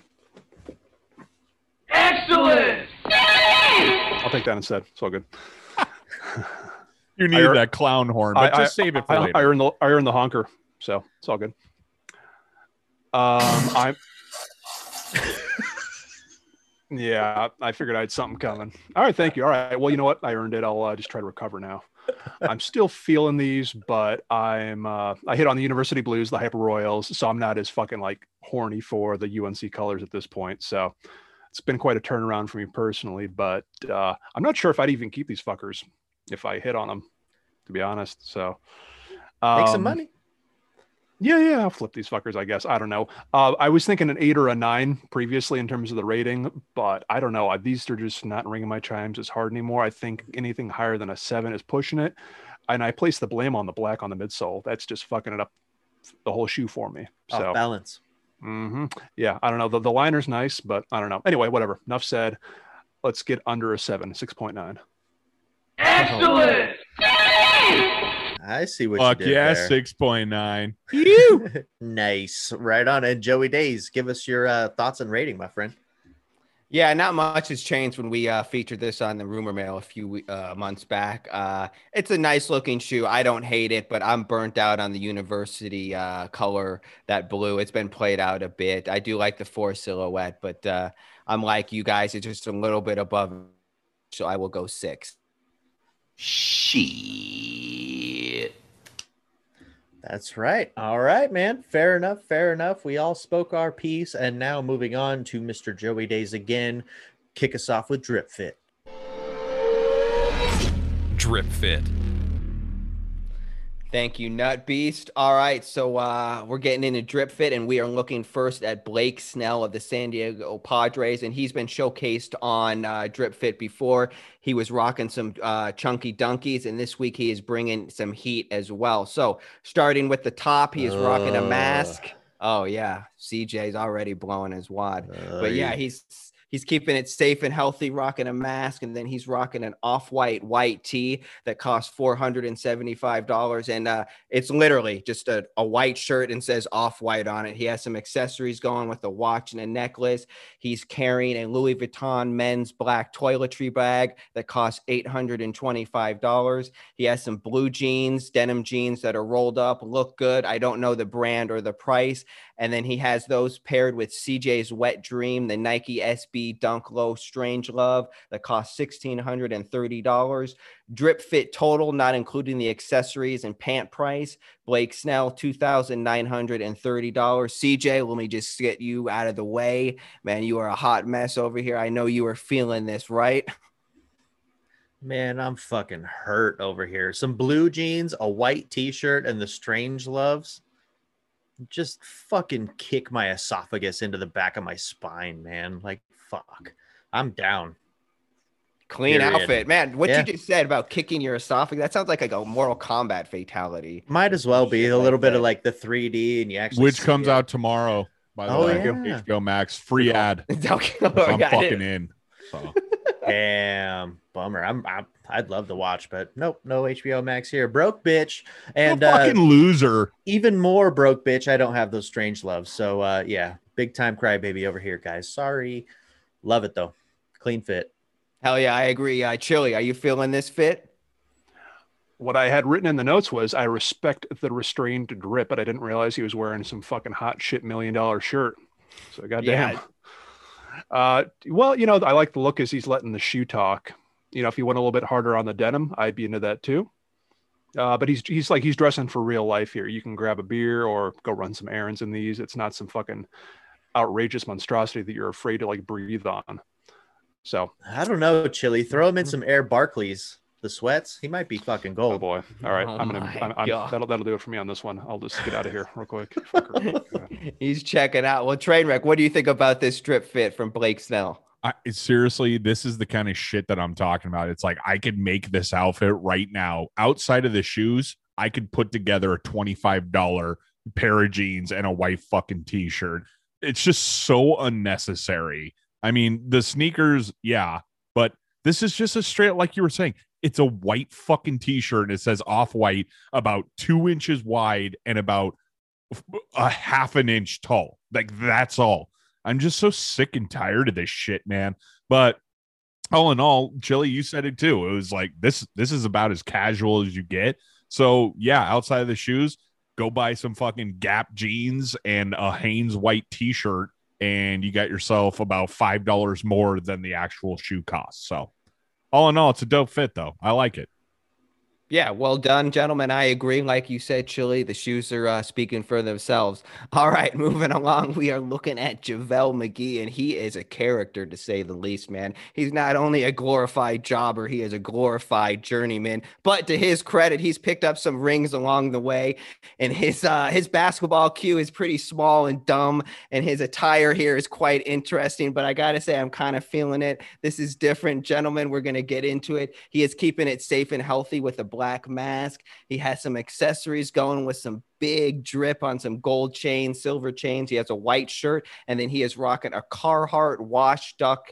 Excellent. I'll take that instead. It's all good. You needed that clown horn, but just save it for later. I earned the honker, so it's all good. Yeah, I figured I had something coming. All right, thank you. All right, well, you know what? I earned it. I'll just try to recover now. I'm still feeling these, but I'm I hit on the University Blues, the Hyper Royals, so I'm not as fucking like horny for the UNC colors at this point. So it's been quite a turnaround for me personally, but I'm not sure if I'd even keep these fuckers if I hit on them, to be honest. So make some money. Yeah, I'll flip these fuckers, I guess. I don't know. I was thinking an 8 or a 9 previously in terms of the rating, but I don't know. These are just not ringing my chimes as hard anymore. I think anything higher than a 7 is pushing it. And I place the blame on the black on the midsole. That's just fucking it up the whole shoe for me. So off balance. Mm-hmm. Yeah, I don't know. The liner's nice, but I don't know. Anyway, whatever. Enough said. Let's get under a 7, 6.9. Excellent! I see what you did there. 6.9. You nice, right on. And Joey Days, give us your thoughts and rating, my friend. Yeah, not much has changed when we featured this on the rumor mill a few months back. It's a nice looking shoe. I don't hate it, but I'm burnt out on the university color, that blue. It's been played out a bit. I do like the 4 silhouette, but I'm like you guys. It's just a little bit above, so I will go 6. Shit. That's right. All right, man. Fair enough. Fair enough. We all spoke our piece. And now moving on to Mr. Joey Days again. Kick us off with Drip Fit. Drip Fit. Thank you, Nut Beast. All right, so we're getting into Drip Fit, and we are looking first at Blake Snell of the San Diego Padres, and he's been showcased on Drip Fit before. He was rocking some chunky dunkies, and this week he is bringing some heat as well. So starting with the top, he is rocking a mask. Oh, yeah, CJ's already blowing his wad. But, yeah, he's keeping it safe and healthy, rocking a mask, and then he's rocking an off-white white tee that costs $475. And it's literally just a white shirt and says off-white on it. He has some accessories going with a watch and a necklace. He's carrying a Louis Vuitton men's black toiletry bag that costs $825. He has some blue jeans, denim jeans that are rolled up, look good. I don't know the brand or the price. And then he has those paired with CJ's Wet Dream, the Nike SB Dunk Low Strange Love that costs $1,630. Drip Fit total, not including the accessories and pant price. Blake Snell, $2,930. CJ, let me just get you out of the way. Man, you are a hot mess over here. I know you are feeling this, right? Man, I'm fucking hurt over here. Some blue jeans, a white t-shirt, and the Strange Loves. Just fucking kick my esophagus into the back of my spine, man. Like, fuck. I'm down. Clean period. Outfit. Man, what you just said about kicking your esophagus, that sounds like a Mortal Kombat fatality. Might as well be a little bit of like the 3D and you actually. Which comes out tomorrow, by the way. Yeah. HBO Max, free ad. I'm fucking in. So. Damn, bummer. I'd love to watch, but nope, no HBO Max here. Broke bitch and fucking loser. Even more broke bitch. I don't have those Strange Loves, so yeah, big time crybaby over here, guys. Sorry, love it though. Clean fit. Hell yeah, I agree. Chili, are you feeling this fit? What I had written in the notes was I respect the restrained Drip, but I didn't realize he was wearing some fucking hot shit $1 million shirt. So goddamn. Yeah. Well, you know, I like the look as he's letting the shoe talk. You know, if he went a little bit harder on the denim, I'd be into that too. But he's dressing for real life here. You can grab a beer or go run some errands in these. It's not some fucking outrageous monstrosity that you're afraid to like breathe on. So I don't know, Chili. Throw him in some Air Barclays, the sweats. He might be fucking gold. Oh boy. All right. That'll do it for me on this one. I'll just get out of here real quick. He's checking out. Well, Trainwreck, what do you think about this Drip Fit from Blake Snell? Seriously, this is the kind of shit that I'm talking about. It's like, I could make this outfit right now. Outside of the shoes, I could put together a $25 pair of jeans and a white fucking t-shirt. It's just so unnecessary. I mean, the sneakers. Yeah. But this is just a straight, like you were saying, it's a white fucking t-shirt and it says off-white about 2 inches wide and about a half an inch tall. Like, that's all. I'm just so sick and tired of this shit, man. But all in all, Chili, you said it too. It was like, this is about as casual as you get. So yeah, outside of the shoes, go buy some fucking Gap jeans and a Hanes white t-shirt, and you got yourself about $5 more than the actual shoe cost. So all in all, it's a dope fit though. I like it. Yeah, well done, gentlemen. I agree. Like you said, Chili, the shoes are speaking for themselves. All right, moving along, we are looking at JaVale McGee, and he is a character to say the least, man. He's not only a glorified jobber, he is a glorified journeyman. But to his credit, he's picked up some rings along the way, and his basketball IQ is pretty small and dumb, and his attire here is quite interesting. But I got to say, I'm kind of feeling it. This is different, gentlemen. We're going to get into it. He is keeping it safe and healthy with a black mask. He has some accessories going with some big drip on some gold chains, silver chains. He has a white shirt, and then he is rocking a Carhartt wash duck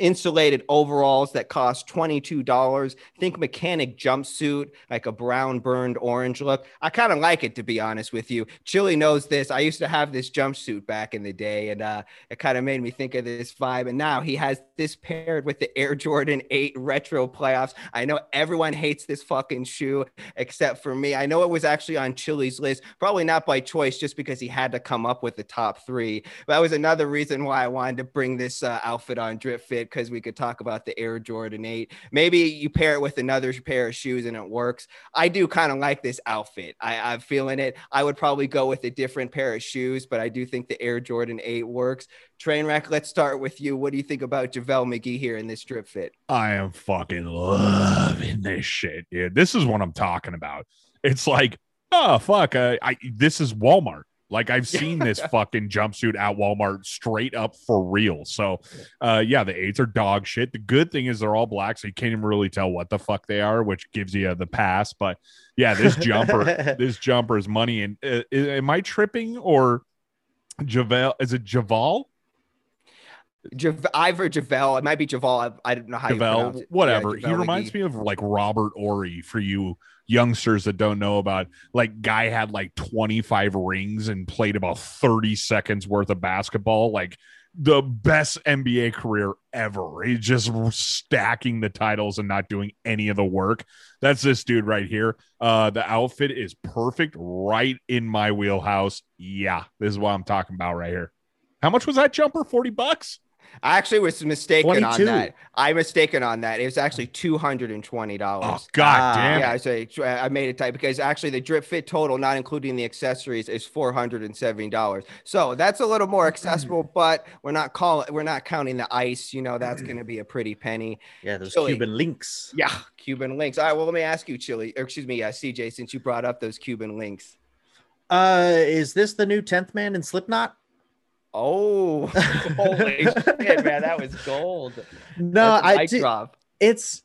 insulated overalls that cost $22. Think mechanic jumpsuit, like a brown burned orange look. I kind of like it, to be honest with you. Chili knows this. I used to have this jumpsuit back in the day, and it kind of made me think of this vibe. And now he has this paired with the Air Jordan 8 retro playoffs. I know everyone hates this fucking shoe except for me. I know it was actually on Chili's list, probably not by choice, just because he had to come up with the top three. But that was another reason why I wanted to bring this outfit on Drip Fit, because we could talk about the Air Jordan 8. Maybe you pair it with another pair of shoes and it works. I do kind of like this outfit. I'm feeling it. I would probably go with a different pair of shoes, but I do think the Air Jordan 8 works. Trainwreck, let's start with you. What do you think about JaVale McGee here in this Drip Fit? I am fucking loving this shit, dude. This is what I'm talking about. It's like, oh, fuck. This is Walmart. Like, I've seen this fucking jumpsuit at Walmart straight up for real. So, yeah, the eights are dog shit. The good thing is they're all black, so you can't even really tell what the fuck they are, which gives you the pass. But, yeah, this jumper this jumper is money. And am I tripping, or JaVale? Is it JaVale? I've heard JaVale. It might be JaVale. I don't know how JaVale, you pronounce it. Whatever. Yeah, JaVale, he reminds me of, like, Robert Horry for you youngsters that don't know about, like, guy had like 25 rings and played about 30 seconds worth of basketball. Like, the best NBA career ever. He's just stacking the titles and not doing any of the work. That's this dude right here. The outfit is perfect, right in my wheelhouse. Yeah, this is what I'm talking about right here. How much was that jumper? $40? I actually was mistaken 22. On that. I'm mistaken on that. It was actually $220. Oh, God damn. Yeah, I made it tight, because actually the Drip Fit total, not including the accessories, is $470. So that's a little more accessible, but we're not counting the ice. You know, that's going to be a pretty penny. Yeah, those Chili. Cuban links. Yeah, Cuban links. All right, well, let me ask you, CJ, since you brought up those Cuban links. Is this the new 10th man in Slipknot? Oh, holy shit, man, that was gold. No, it's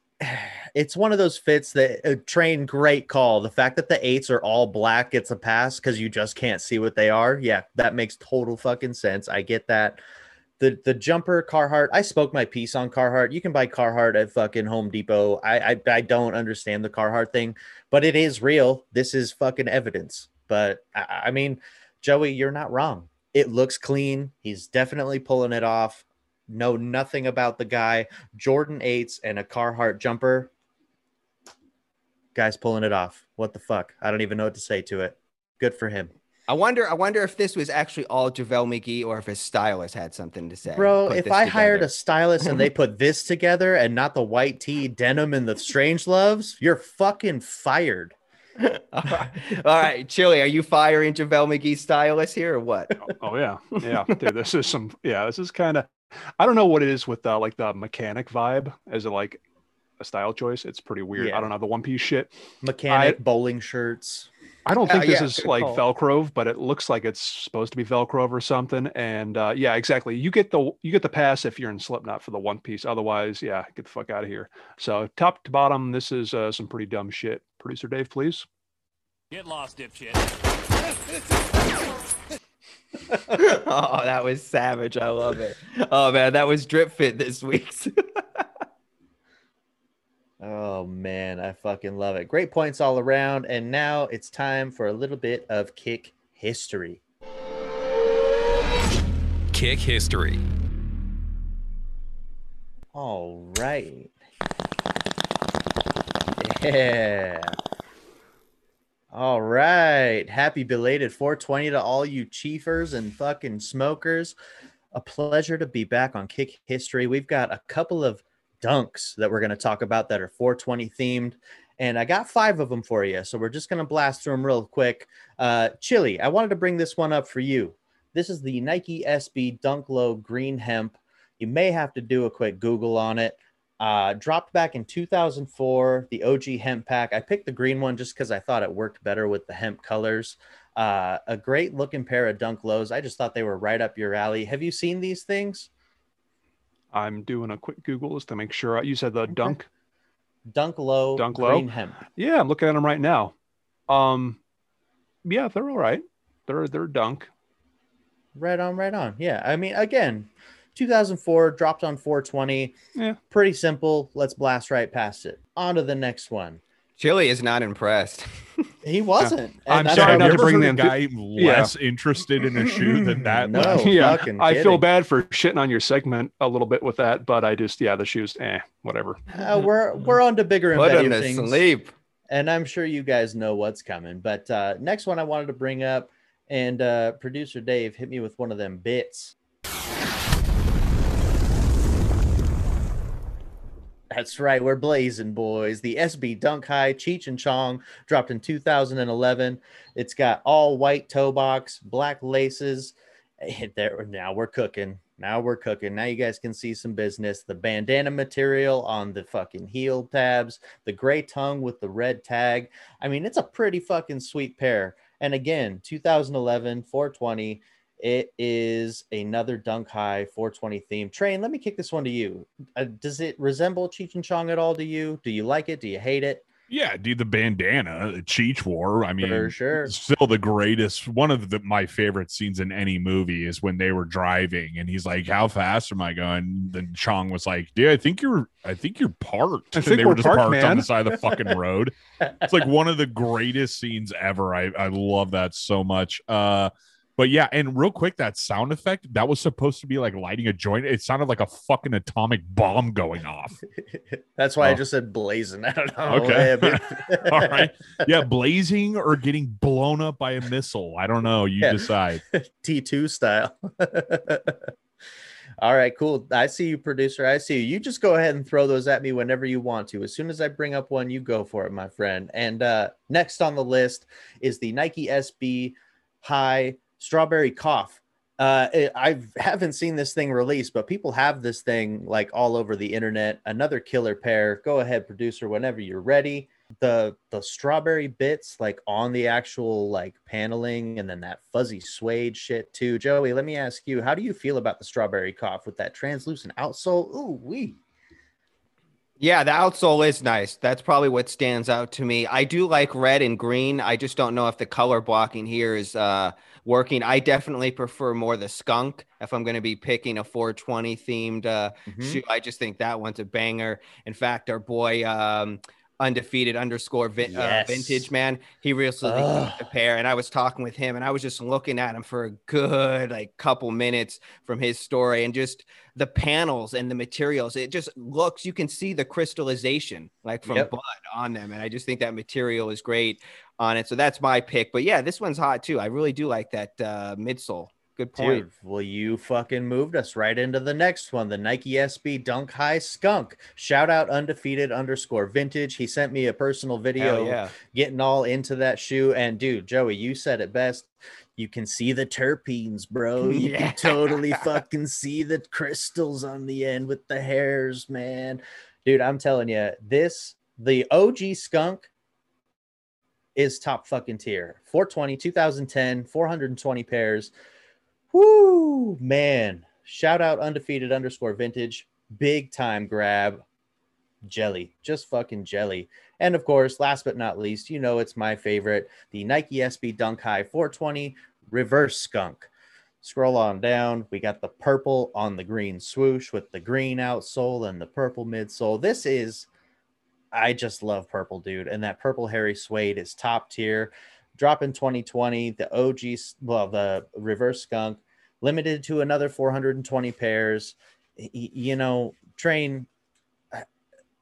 one of those fits that train. Great call. The fact that the eights are all black gets a pass because you just can't see what they are. Yeah, that makes total fucking sense. I get that. The jumper, Carhartt. I spoke my piece on Carhartt. You can buy Carhartt at fucking Home Depot. I don't understand the Carhartt thing, but it is real. This is fucking evidence. But I mean, Joey, you're not wrong. It looks clean. He's definitely pulling it off. Know nothing about the guy. Jordan 8s and a Carhartt jumper. Guy's pulling it off. What the fuck? I don't even know what to say to it. Good for him. I wonder if this was actually all JaVale McGee, or if his stylist had something to say. Bro, if I hired a stylist and they put this together and not the white tee, denim, and the strange loves, you're fucking fired. All right, Chili, are you firing JaVale McGee stylist here or what? Oh yeah, dude, this is kind of, I don't know what it is with like the mechanic vibe as like a style choice. It's pretty weird. Yeah. I don't know, the one piece shit, mechanic bowling shirts. I don't think this is like Velcro, but it looks like it's supposed to be Velcro or something. And yeah, exactly. You get the pass if you're in Slipknot for the one piece. Otherwise, yeah, get the fuck out of here. So top to bottom, this is some pretty dumb shit. Producer Dave, please. Get lost, dipshit. Oh, that was savage. I love it. Oh, man, that was Drip Fit this week's. Oh, man, I fucking love it. Great points all around. And now it's time for a little bit of kick history. Kick history. All right. Yeah. All right. Happy belated 420 to all you chiefers and fucking smokers. A pleasure to be back on Kick History. We've got a couple of dunks that we're going to talk about that are 420 themed. And I got 5 of them for you. So we're just going to blast through them real quick. Chili, I wanted to bring this one up for you. This is the Nike SB Dunk Low Green Hemp. You may have to do a quick Google on it. Dropped back in 2004, the OG hemp pack. I picked the green one just because I thought it worked better with the hemp colors. A great looking pair of Dunk Lows. I just thought they were right up your alley. Have you seen these things? I'm doing a quick Google just to make sure. You said the okay. Dunk Low Green Hemp. Yeah, I'm looking at them right now. Yeah, they're all right. They're dunk. Right on. Yeah, I mean, again, 2004 dropped on 420. Yeah, pretty simple. Let's blast right past it. On to the next one. Chili is not impressed. He wasn't. Yeah. I'm sorry not to bring the guy less interested in a shoe than that. No, yeah. I feel bad for shitting on your segment a little bit with that, but I just the shoes, whatever. We're on to bigger and better things. Put him to sleep. And I'm sure you guys know what's coming. But next one I wanted to bring up, and producer Dave hit me with one of them bits. That's right. We're blazing, boys. The SB Dunk High Cheech and Chong dropped in 2011. It's got all white toe box, black laces. There, now we're cooking. Now you guys can see some business. The bandana material on the fucking heel tabs, the gray tongue with the red tag. I mean, it's a pretty fucking sweet pair. And again, 2011, 420. It is another Dunk High 420 theme. Train, let me kick this one to you. Does it resemble Cheech and Chong at all to you? Do you like it? Do you hate it? Yeah, dude, the bandana Cheech wore. I mean, for sure. Still the greatest. One of my favorite scenes in any movie is when they were driving and he's like, "How fast am I going?" Then Chong was like, "Dude, I think you're parked." I think and they were just parked on the side of the fucking road. It's like one of the greatest scenes ever. I love that so much. But yeah, and real quick, that sound effect, that was supposed to be like lighting a joint. It sounded like a fucking atomic bomb going off. That's why I just said blazing. I don't know. Okay. All right. Yeah, blazing or getting blown up by a missile. I don't know. You decide. T2 style. All right, cool. I see you, producer. I see you. You just go ahead and throw those at me whenever you want to. As soon as I bring up one, you go for it, my friend. And next on the list is the Nike SB High Strawberry Cough. I haven't seen this thing released, but people have this thing like all over the internet. Another killer pair. Go ahead, producer, whenever you're ready. The strawberry bits like on the actual like paneling, and then that fuzzy suede shit too. Joey, let me ask you, how do you feel about the Strawberry Cough with that translucent outsole? Ooh, wee. Yeah, the outsole is nice. That's probably what stands out to me. I do like red and green. I just don't know if the color blocking here is working. I definitely prefer more the skunk if I'm going to be picking a 420 themed shoe. I just think that one's a banger. In fact, our boy Undefeated _ Vintage, man, he recently got the pair, and I was talking with him, and I was just looking at him for a good like couple minutes from his story, and just the panels and the materials, it just looks, you can see the crystallization like from blood on them, and I just think that material is great on it. So that's my pick, but yeah, this one's hot too. I really do like that midsole. Good point. Dude, well, you fucking moved us right into the next one. The Nike SB Dunk High Skunk. Shout out Undefeated _ Vintage. He sent me a personal video getting all into that shoe. And dude, Joey, you said it best. You can see the terpenes, bro. You can totally fucking see the crystals on the end with the hairs, man. Dude, I'm telling you, the OG Skunk is top fucking tier. 420, 2010, 420 pairs. Woo, man. Shout out Undefeated _ Vintage. Big time grab. Jelly. Just fucking jelly. And of course, last but not least, you know it's my favorite. The Nike SB Dunk High 420 Reverse Skunk. Scroll on down. We got the purple on the green swoosh with the green outsole and the purple midsole. This is... I just love purple, dude. And that purple hairy suede is top tier. Drop in 2020, the Reverse Skunk, limited to another 420 pairs. You know, Train,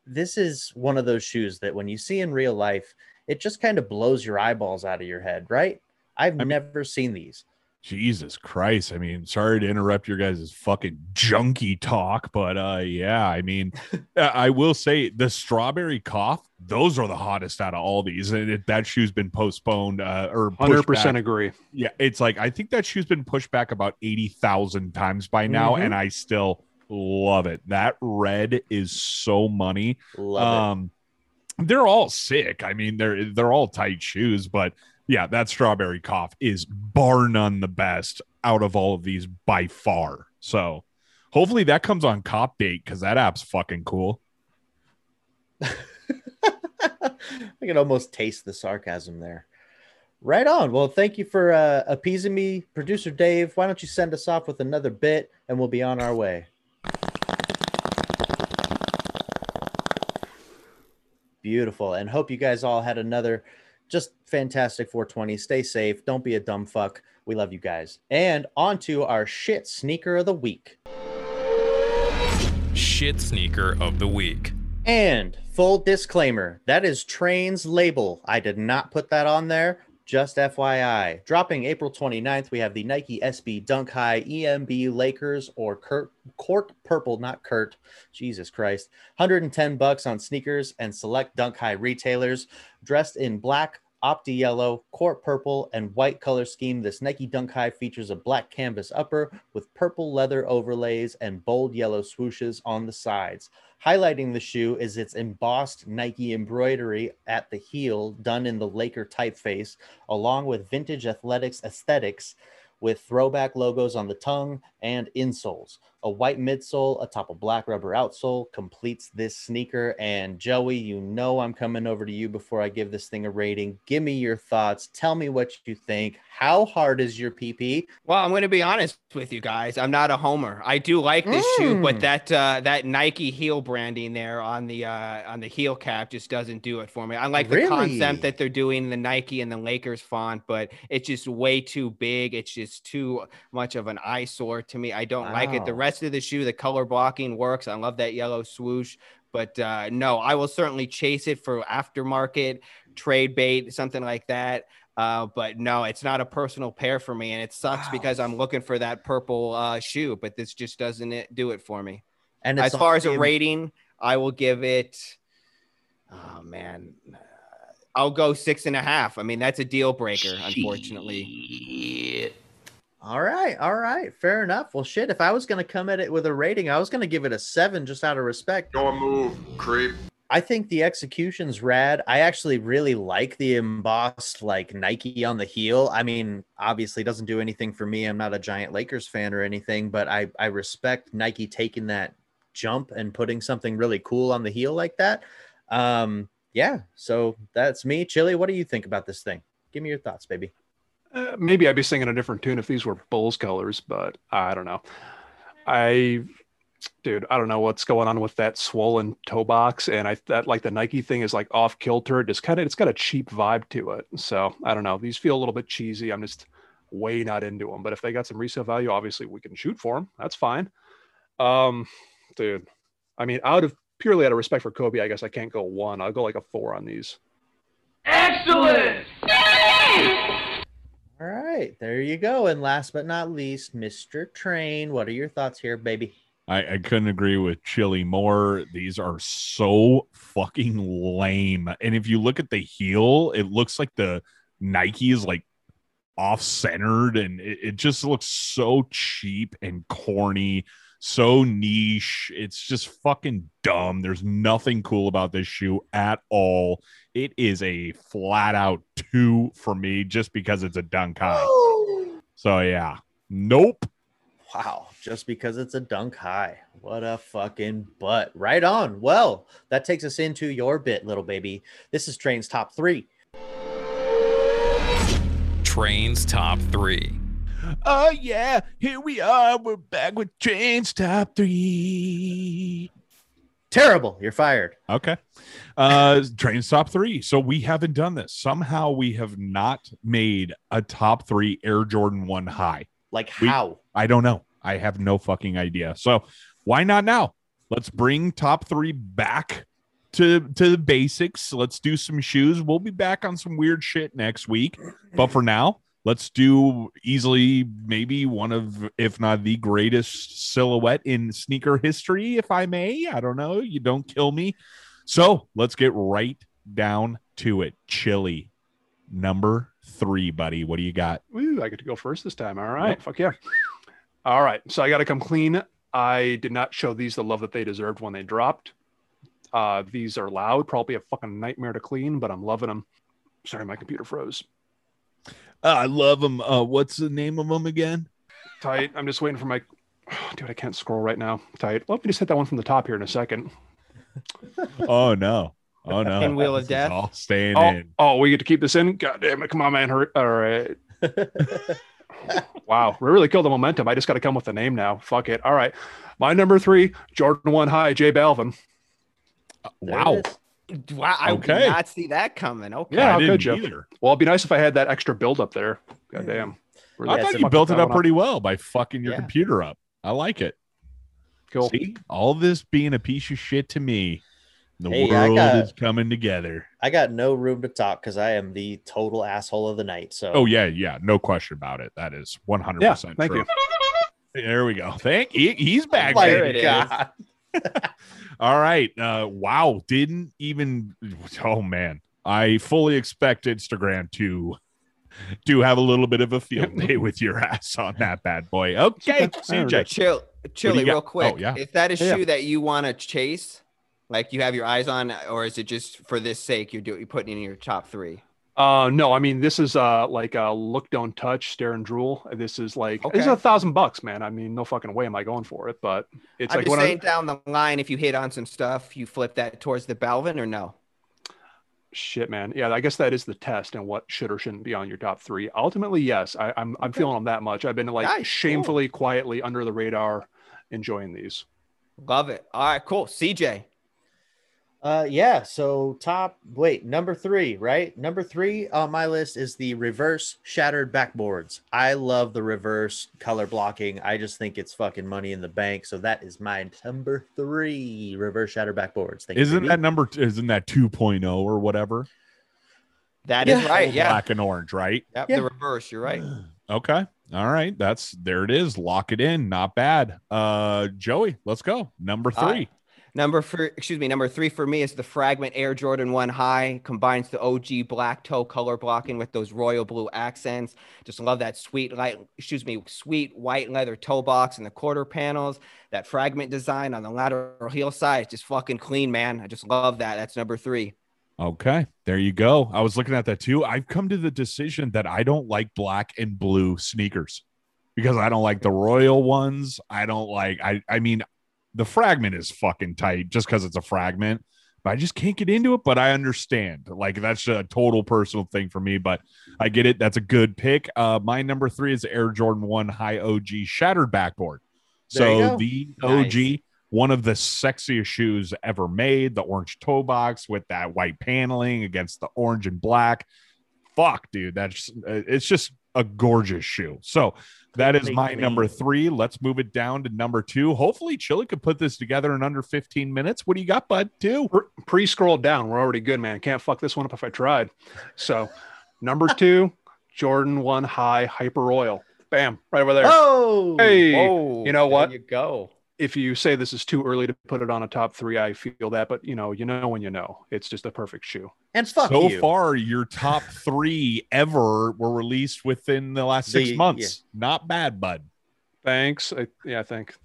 this is one of those shoes that when you see in real life, it just kind of blows your eyeballs out of your head, right? I've never seen these. Jesus Christ. I mean, sorry to interrupt your guys' fucking junkie talk, but yeah, I mean, I will say the strawberry cough, those are the hottest out of all these. And that shoe's been postponed or 100% agree. Yeah. It's like, I think that shoe's been pushed back about 80,000 times by now. Mm-hmm. And I still love it. That red is so money. Love it. They're all sick. I mean, they're all tight shoes, but yeah, that strawberry cough is bar none the best out of all of these by far. So hopefully that comes on cop date because that app's fucking cool. I can almost taste the sarcasm there. Right on. Well, thank you for appeasing me, Producer Dave. Why don't you send us off with another bit and we'll be on our way. Beautiful. And hope you guys all had another just fantastic 420. Stay safe. Don't be a dumb fuck. We love you guys. And on to our shit sneaker of the week. Shit sneaker of the week. And full disclaimer, that is Train's label. I did not put that on there. Just FYI. Dropping April 29th, we have the Nike SB Dunk High EMB Lakers or Cork Purple, not Kurt. Jesus Christ. $110 on sneakers and select Dunk High retailers. Dressed in black, Opti Yellow, Cork Purple, and white color scheme, this Nike Dunk High features a black canvas upper with purple leather overlays and bold yellow swooshes on the sides. Highlighting the shoe is its embossed Nike embroidery at the heel, done in the Laker typeface, along with vintage athletics aesthetics with throwback logos on the tongue and insoles. A white midsole atop a black rubber outsole completes this sneaker. And Joey, you know I'm coming over to you before I give this thing a rating. Give me your thoughts. Tell me what you think. How hard is your PP? Well, I'm going to be honest with you guys. I'm not a homer. I do like this shoe, but that Nike heel branding there on the heel cap just doesn't do it for me. I like the concept that they're doing the Nike and the Lakers font, but it's just way too big. It's just too much of an eyesore to me. I don't like it. The rest of the shoe, the color blocking works. I love that yellow swoosh, but no, I will certainly chase it for aftermarket, trade bait, something like that. But no, it's not a personal pair for me, and it sucks because I'm looking for that purple shoe, but this just doesn't do it for me. And as far as a rating, I will give it, oh man, I'll go 6.5. I mean, that's a deal breaker, unfortunately. All right. Fair enough. Well, shit, if I was going to come at it with a rating, I was going to give it a 7 just out of respect. Don't move, creep. I think the execution's rad. I actually really like the embossed, like, Nike on the heel. I mean, obviously doesn't do anything for me. I'm not a giant Lakers fan or anything, but I respect Nike taking that jump and putting something really cool on the heel like that. Yeah, so that's me. Chili, what do you think about this thing? Give me your thoughts, baby. Maybe I'd be singing a different tune if these were Bulls colors, but I don't know. I don't know what's going on with that swollen toe box. And that like the Nike thing is like off kilter. It's got a cheap vibe to it. So I don't know. These feel a little bit cheesy. I'm just way not into them, but if they got some resale value, obviously we can shoot for them. That's fine. I mean, purely out of respect for Kobe, I guess I can't go 1. I'll go like a 4 on these. Excellent. All right, there you go. And last but not least, Mr. Train, what are your thoughts here, baby? I couldn't agree with Chili more. These are so fucking lame. And if you look at the heel, it looks like the Nike is like off-centered, and it just looks so cheap and corny, so niche. It's just fucking dumb. There's nothing cool about this shoe at all. It is a flat out 2 for me just because it's a dunk high. So yeah, nope. Wow, just because it's a dunk high. What a fucking butt. Right on. Well, that takes us into your bit, little baby. This is Train's Top 3. Train's Top 3. Oh yeah, here we are. We're back with Train's Top 3. Terrible. You're fired. Okay. Train's Top 3. So we haven't done this. Somehow we have not made a Top 3 Air Jordan 1 high. Like how? I don't know. I have no fucking idea. So why not now? Let's bring Top 3 back to the basics. Let's do some shoes. We'll be back on some weird shit next week. But for now, let's do easily maybe one of, if not the greatest silhouette in sneaker history, if I may. I don't know. You don't kill me. So let's get right down to it. Chili, number 3, buddy. What do you got? Ooh, I get to go first this time. All right. Yeah. Fuck yeah. All right. So I got to come clean. I did not show these the love that they deserved when they dropped. These are loud, probably a fucking nightmare to clean, but I'm loving them. Sorry, my computer froze. I love them. What's the name of them again? Tight. I'm just waiting for my... Oh, dude, I can't scroll right now. Tight. Let me just hit that one from the top here in a second. Oh, no. Oh, no. And Wheel of Death. All staying in. Oh, we get to keep this in? God damn it. Come on, man. Hurry. All right. Wow, we really killed the momentum. I just got to come with the name now. Fuck it. All right. My number 3, Jordan 1 High, J Balvin. Wow. Wow. I did not see that coming. Okay. Yeah, I didn't either. Well, it'd be nice if I had that extra build up there. God damn. Really, I thought you built it up pretty well by fucking your computer up. I like it. Cool. See, all this being a piece of shit to me, the world is coming together. I got no room to talk because I am the total asshole of the night. So, yeah, no question about it. That is 100% true. Thank you. There we go. Thank you. He's back. Oh, there it God. Is. All right. Wow. Didn't even. Oh man, I fully expect Instagram to have a little bit of a field day with your ass on that bad boy. Okay, CJ, Chili, real quick. Oh, yeah. Is that a shoe that you want to chase? Like you have your eyes on, or is it just for this sake you're putting in your top 3? No, I mean this is like a look, don't touch, stare and drool. This is like it's $1,000, man. I mean, no fucking way am I going for it, but it's I'm like just saying down the line, if you hit on some stuff, you flip that towards the Balvin or no? Shit, man. Yeah, I guess that is the test and what should or shouldn't be on your top 3. Ultimately, yes, I'm feeling them that much. I've been like shamefully, quietly under the radar, enjoying these. Love it. All right, cool, CJ. So number 3, right? Number 3 on my list is the reverse shattered backboards. I love the reverse color blocking. I just think it's fucking money in the bank. So that is my number 3, reverse shattered backboards. Isn't that 2.0 or whatever? That is right. Yeah. Black and orange, right? Yep, yeah. The reverse. You're right. Okay. All right. There it is. Lock it in. Not bad. Joey, let's go. Number 3. Number 3 for me is the Fragment Air Jordan 1 High. Combines the OG black toe color blocking with those royal blue accents. Just love that sweet white leather toe box and the quarter panels. That Fragment design on the lateral heel side is just fucking clean, man. I just love that. That's number 3. Okay, there you go. I was looking at that too. I've come to the decision that I don't like black and blue sneakers because I don't like the royal ones. I don't like, I mean, the Fragment is fucking tight just because it's a Fragment, but I just can't get into it. But I understand, like, that's a total personal thing for me, but I get it. That's a good pick. My number 3 is Air Jordan 1 High OG shattered backboard. So the OG, one of the sexiest shoes ever made, the orange toe box with that white paneling against the orange and black. Fuck, dude. It's just a gorgeous shoe. So that is my number 3. Let's move it down to number 2. Hopefully Chili could put this together in under 15 minutes. What do you got, bud? Pre-scrolled down. We're already good, man. Can't fuck this one up if I tried. So number 2, Jordan 1 High Hyper Royal. Bam, right over there. Oh, hey, you know what? There you go. If you say this is too early to put it on a top 3, I feel that, but you know when you know, it's just a perfect shoe. And fuck you. So far, your top 3 ever were released within the last 6 months. Yeah. Not bad, bud. Thanks. Thanks.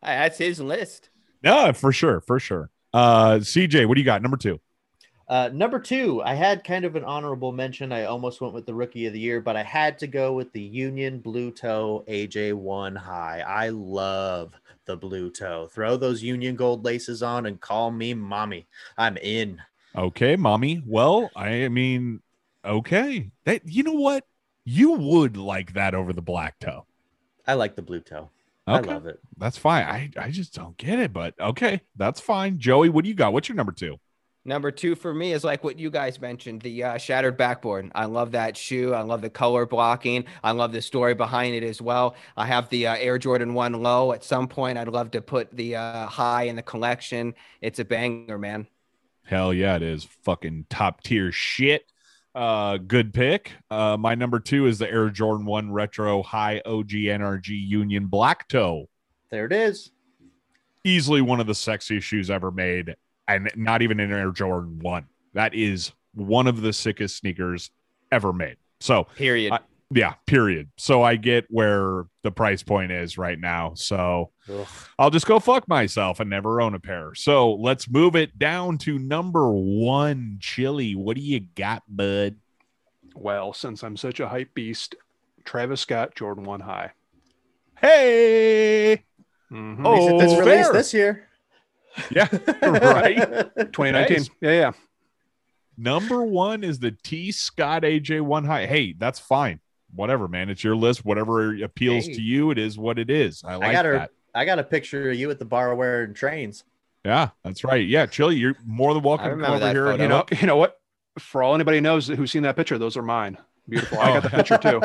That's his list. No, for sure. CJ, what do you got? Number 2. Number 2, I had kind of an honorable mention. I almost went with the Rookie of the Year, but I had to go with the Union Blue Toe AJ1 High. I love the blue toe. Throw those Union gold laces on and call me mommy. I'm in. Okay, mommy. Well, I mean, okay. You know what? You would like that over the black toe. I like the blue toe. Okay. I love it. That's fine. I just don't get it, but okay, that's fine. Joey, what do you got? What's your number 2? Number two for me is like what you guys mentioned, the shattered backboard. I love that shoe. I love the color blocking. I love the story behind it as well. I have the Air Jordan 1 Low. At some point, I'd love to put the high in the collection. It's a banger, man. Hell yeah, it is. Fucking top tier shit. Good pick. My number two is the Air Jordan 1 Retro High OG NRG Union Black Toe. There it is. Easily one of the sexiest shoes ever made. And not even an Air Jordan 1. That is one of the sickest sneakers ever made. So period. Yeah, period. So I get where the price point is right now. So ugh. I'll just go fuck myself and never own a pair. So let's move it down to number one, Chili. What do you got, bud? Well, since I'm such a hype beast, Travis Scott Jordan 1 High. Hey! Mm-hmm. Oh, it's released this year. Yeah, right. 2019. Nice. Yeah. Number one is the T. Scott AJ 1 High. Hey, that's fine. Whatever, man. It's your list. Whatever appeals to you, it is what it is. I got a picture of you at the bar wearing trains. Yeah, that's right. Yeah, Chili, you're more than welcome to come over here. And, you know what? For all anybody knows who's seen that picture, those are mine. Beautiful. I got the picture too,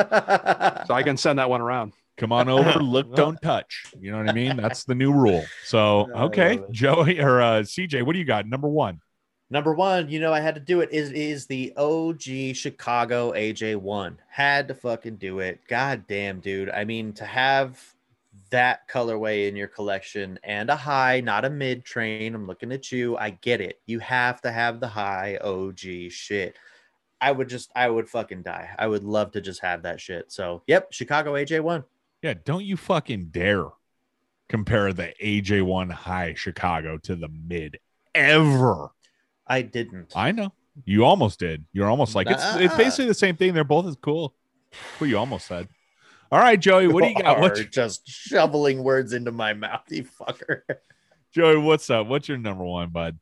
so I can send that one around. Come on over, look, don't touch. You know what I mean? That's the new rule. So, okay, Joey or CJ, what do you got? Number one. Number one, I had to do it, is the OG Chicago AJ1. Had to fucking do it. God damn, dude. I mean, to have that colorway in your collection and a high, not a mid train. I'm looking at you. I get it. You have to have the high OG shit. I would fucking die. I would love to just have that shit. So, yep, Chicago AJ1. Yeah, don't you fucking dare compare the AJ1 High Chicago to the mid ever. I didn't. I know. You almost did. You're almost like, it's basically the same thing. They're both as cool. What you almost said. All right, Joey, what do you got? You're just shoveling words into my mouth, you fucker. Joey, what's up? What's your number one, bud?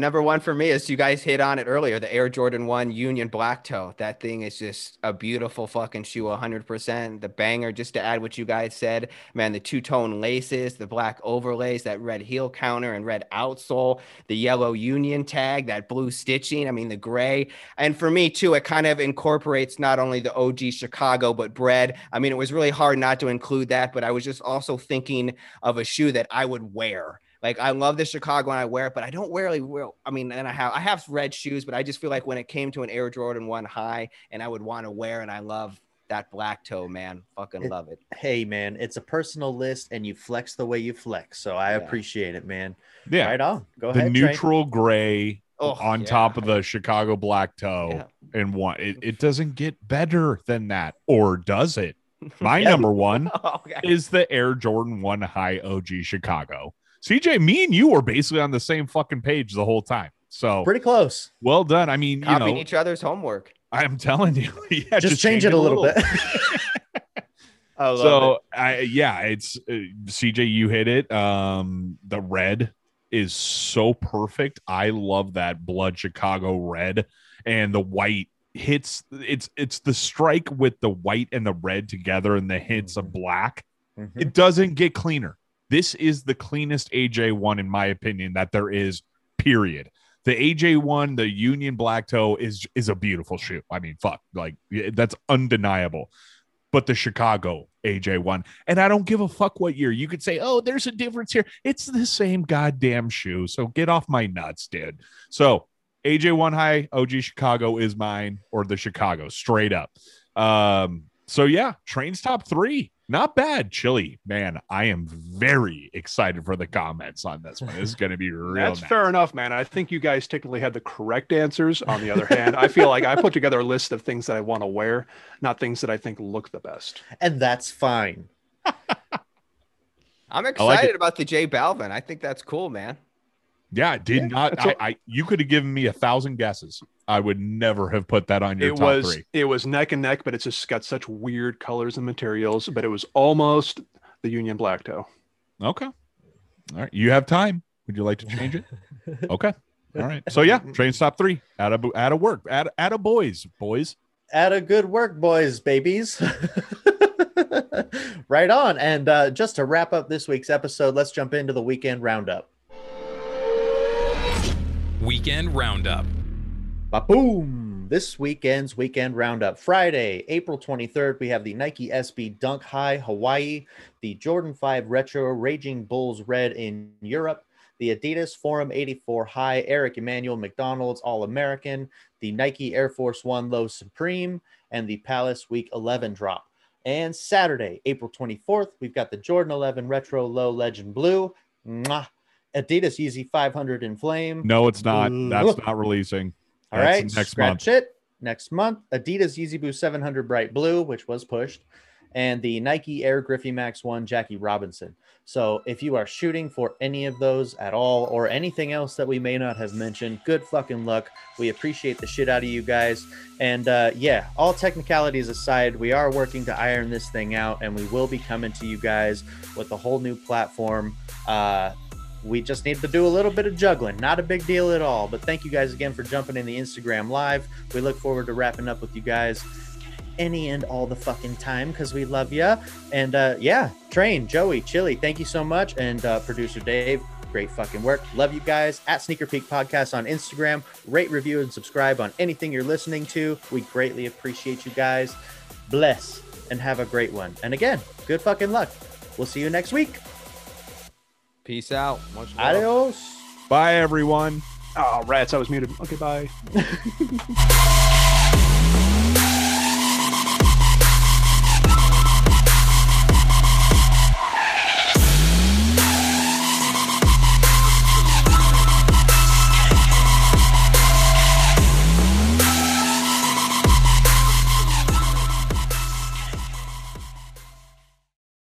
Number one for me is, you guys hit on it earlier, the Air Jordan 1 Union Black Toe. That thing is just a beautiful fucking shoe, 100%. The banger, just to add what you guys said, man, the two-tone laces, the black overlays, that red heel counter and red outsole, the yellow Union tag, that blue stitching, I mean, the gray. And for me, too, it kind of incorporates not only the OG Chicago, but bread. I mean, it was really hard not to include that, but I was just also thinking of a shoe that I would wear. Like, I love the Chicago and I wear it, but I don't really will. I mean, and I have red shoes, but I just feel like when it came to an Air Jordan 1 High, and I would want to wear, and I love that black toe, man. Fucking love it. Hey, man, it's a personal list, and you flex the way you flex, so I appreciate it, man. Yeah. Right on. Go ahead. The neutral gray on top of the Chicago black toe and one. It doesn't get better than that, or does it? My number one is the Air Jordan 1 High OG Chicago. CJ, me and you were basically on the same fucking page the whole time. So pretty close. Well done. I mean, copying each other's homework. I'm telling you. Yeah, just change it a little bit. I love it. It's CJ, you hit it. The red is so perfect. I love that blood Chicago red, and the white hits. It's the strike with the white and the red together, and the hints of black. Mm-hmm. It doesn't get cleaner. This is the cleanest AJ1, in my opinion, that there is, period. The AJ1, the Union Black Toe, is a beautiful shoe. I mean, fuck, like, that's undeniable. But the Chicago AJ1, and I don't give a fuck what year. You could say, oh, there's a difference here. It's the same goddamn shoe, so get off my nuts, dude. So AJ1 High, OG Chicago is mine, or the Chicago, straight up. So, yeah, Train's top three. Not bad, Chili. Man, I am very excited for the comments on this one. This is going to be real. That's nice. Fair enough, man. I think you guys technically had the correct answers. On the other hand, I feel like I put together a list of things that I want to wear, not things that I think look the best. And that's fine. I'm excited about the J Balvin. I think that's cool, man. Yeah, I did not. You could have given me 1,000 guesses. I would never have put that on your top three. It was neck and neck, but it's just got such weird colors and materials. But it was almost the Union Black Toe. Okay. All right. You have time. Would you like to change it? Okay. All right. So, yeah, Train's top three. Out of work. Out of boys. Out of good work, boys, babies. Right on. And just to wrap up this week's episode, let's jump into the weekend roundup. Weekend Roundup. Ba-boom! This weekend's Weekend Roundup. Friday, April 23rd, we have the Nike SB Dunk High Hawaii, the Jordan 5 Retro Raging Bulls Red in Europe, the Adidas Forum 84 High Eric Emmanuel McDonald's All-American, the Nike Air Force One Low Supreme, and the Palace Week 11 drop. And Saturday, April 24th, we've got the Jordan 11 Retro Low Legend Blue. Mwah. Adidas Yeezy 500 in Flame. No, it's not. That's not releasing. All right. Next month, Adidas Yeezy Boost 700 Bright Blue, which was pushed, and the Nike Air Griffey Max 1 Jackie Robinson. So if you are shooting for any of those at all or anything else that we may not have mentioned, good fucking luck. We appreciate the shit out of you guys. And yeah, all technicalities aside, we are working to iron this thing out, and we will be coming to you guys with a whole new platform. We just need to do a little bit of juggling. Not a big deal at all. But thank you guys again for jumping in the Instagram Live. We look forward to wrapping up with you guys any and all the fucking time, because we love you. And yeah, Train, Joey, Chili, thank you so much. And producer Dave, great fucking work. Love you guys. At Sneaker Peak Podcast on Instagram. Rate, review, and subscribe on anything you're listening to. We greatly appreciate you guys. Bless and have a great one. And again, good fucking luck. We'll see you next week. Peace out. Much love. Adios. Bye, everyone. Oh, rats. I was muted. Okay, bye.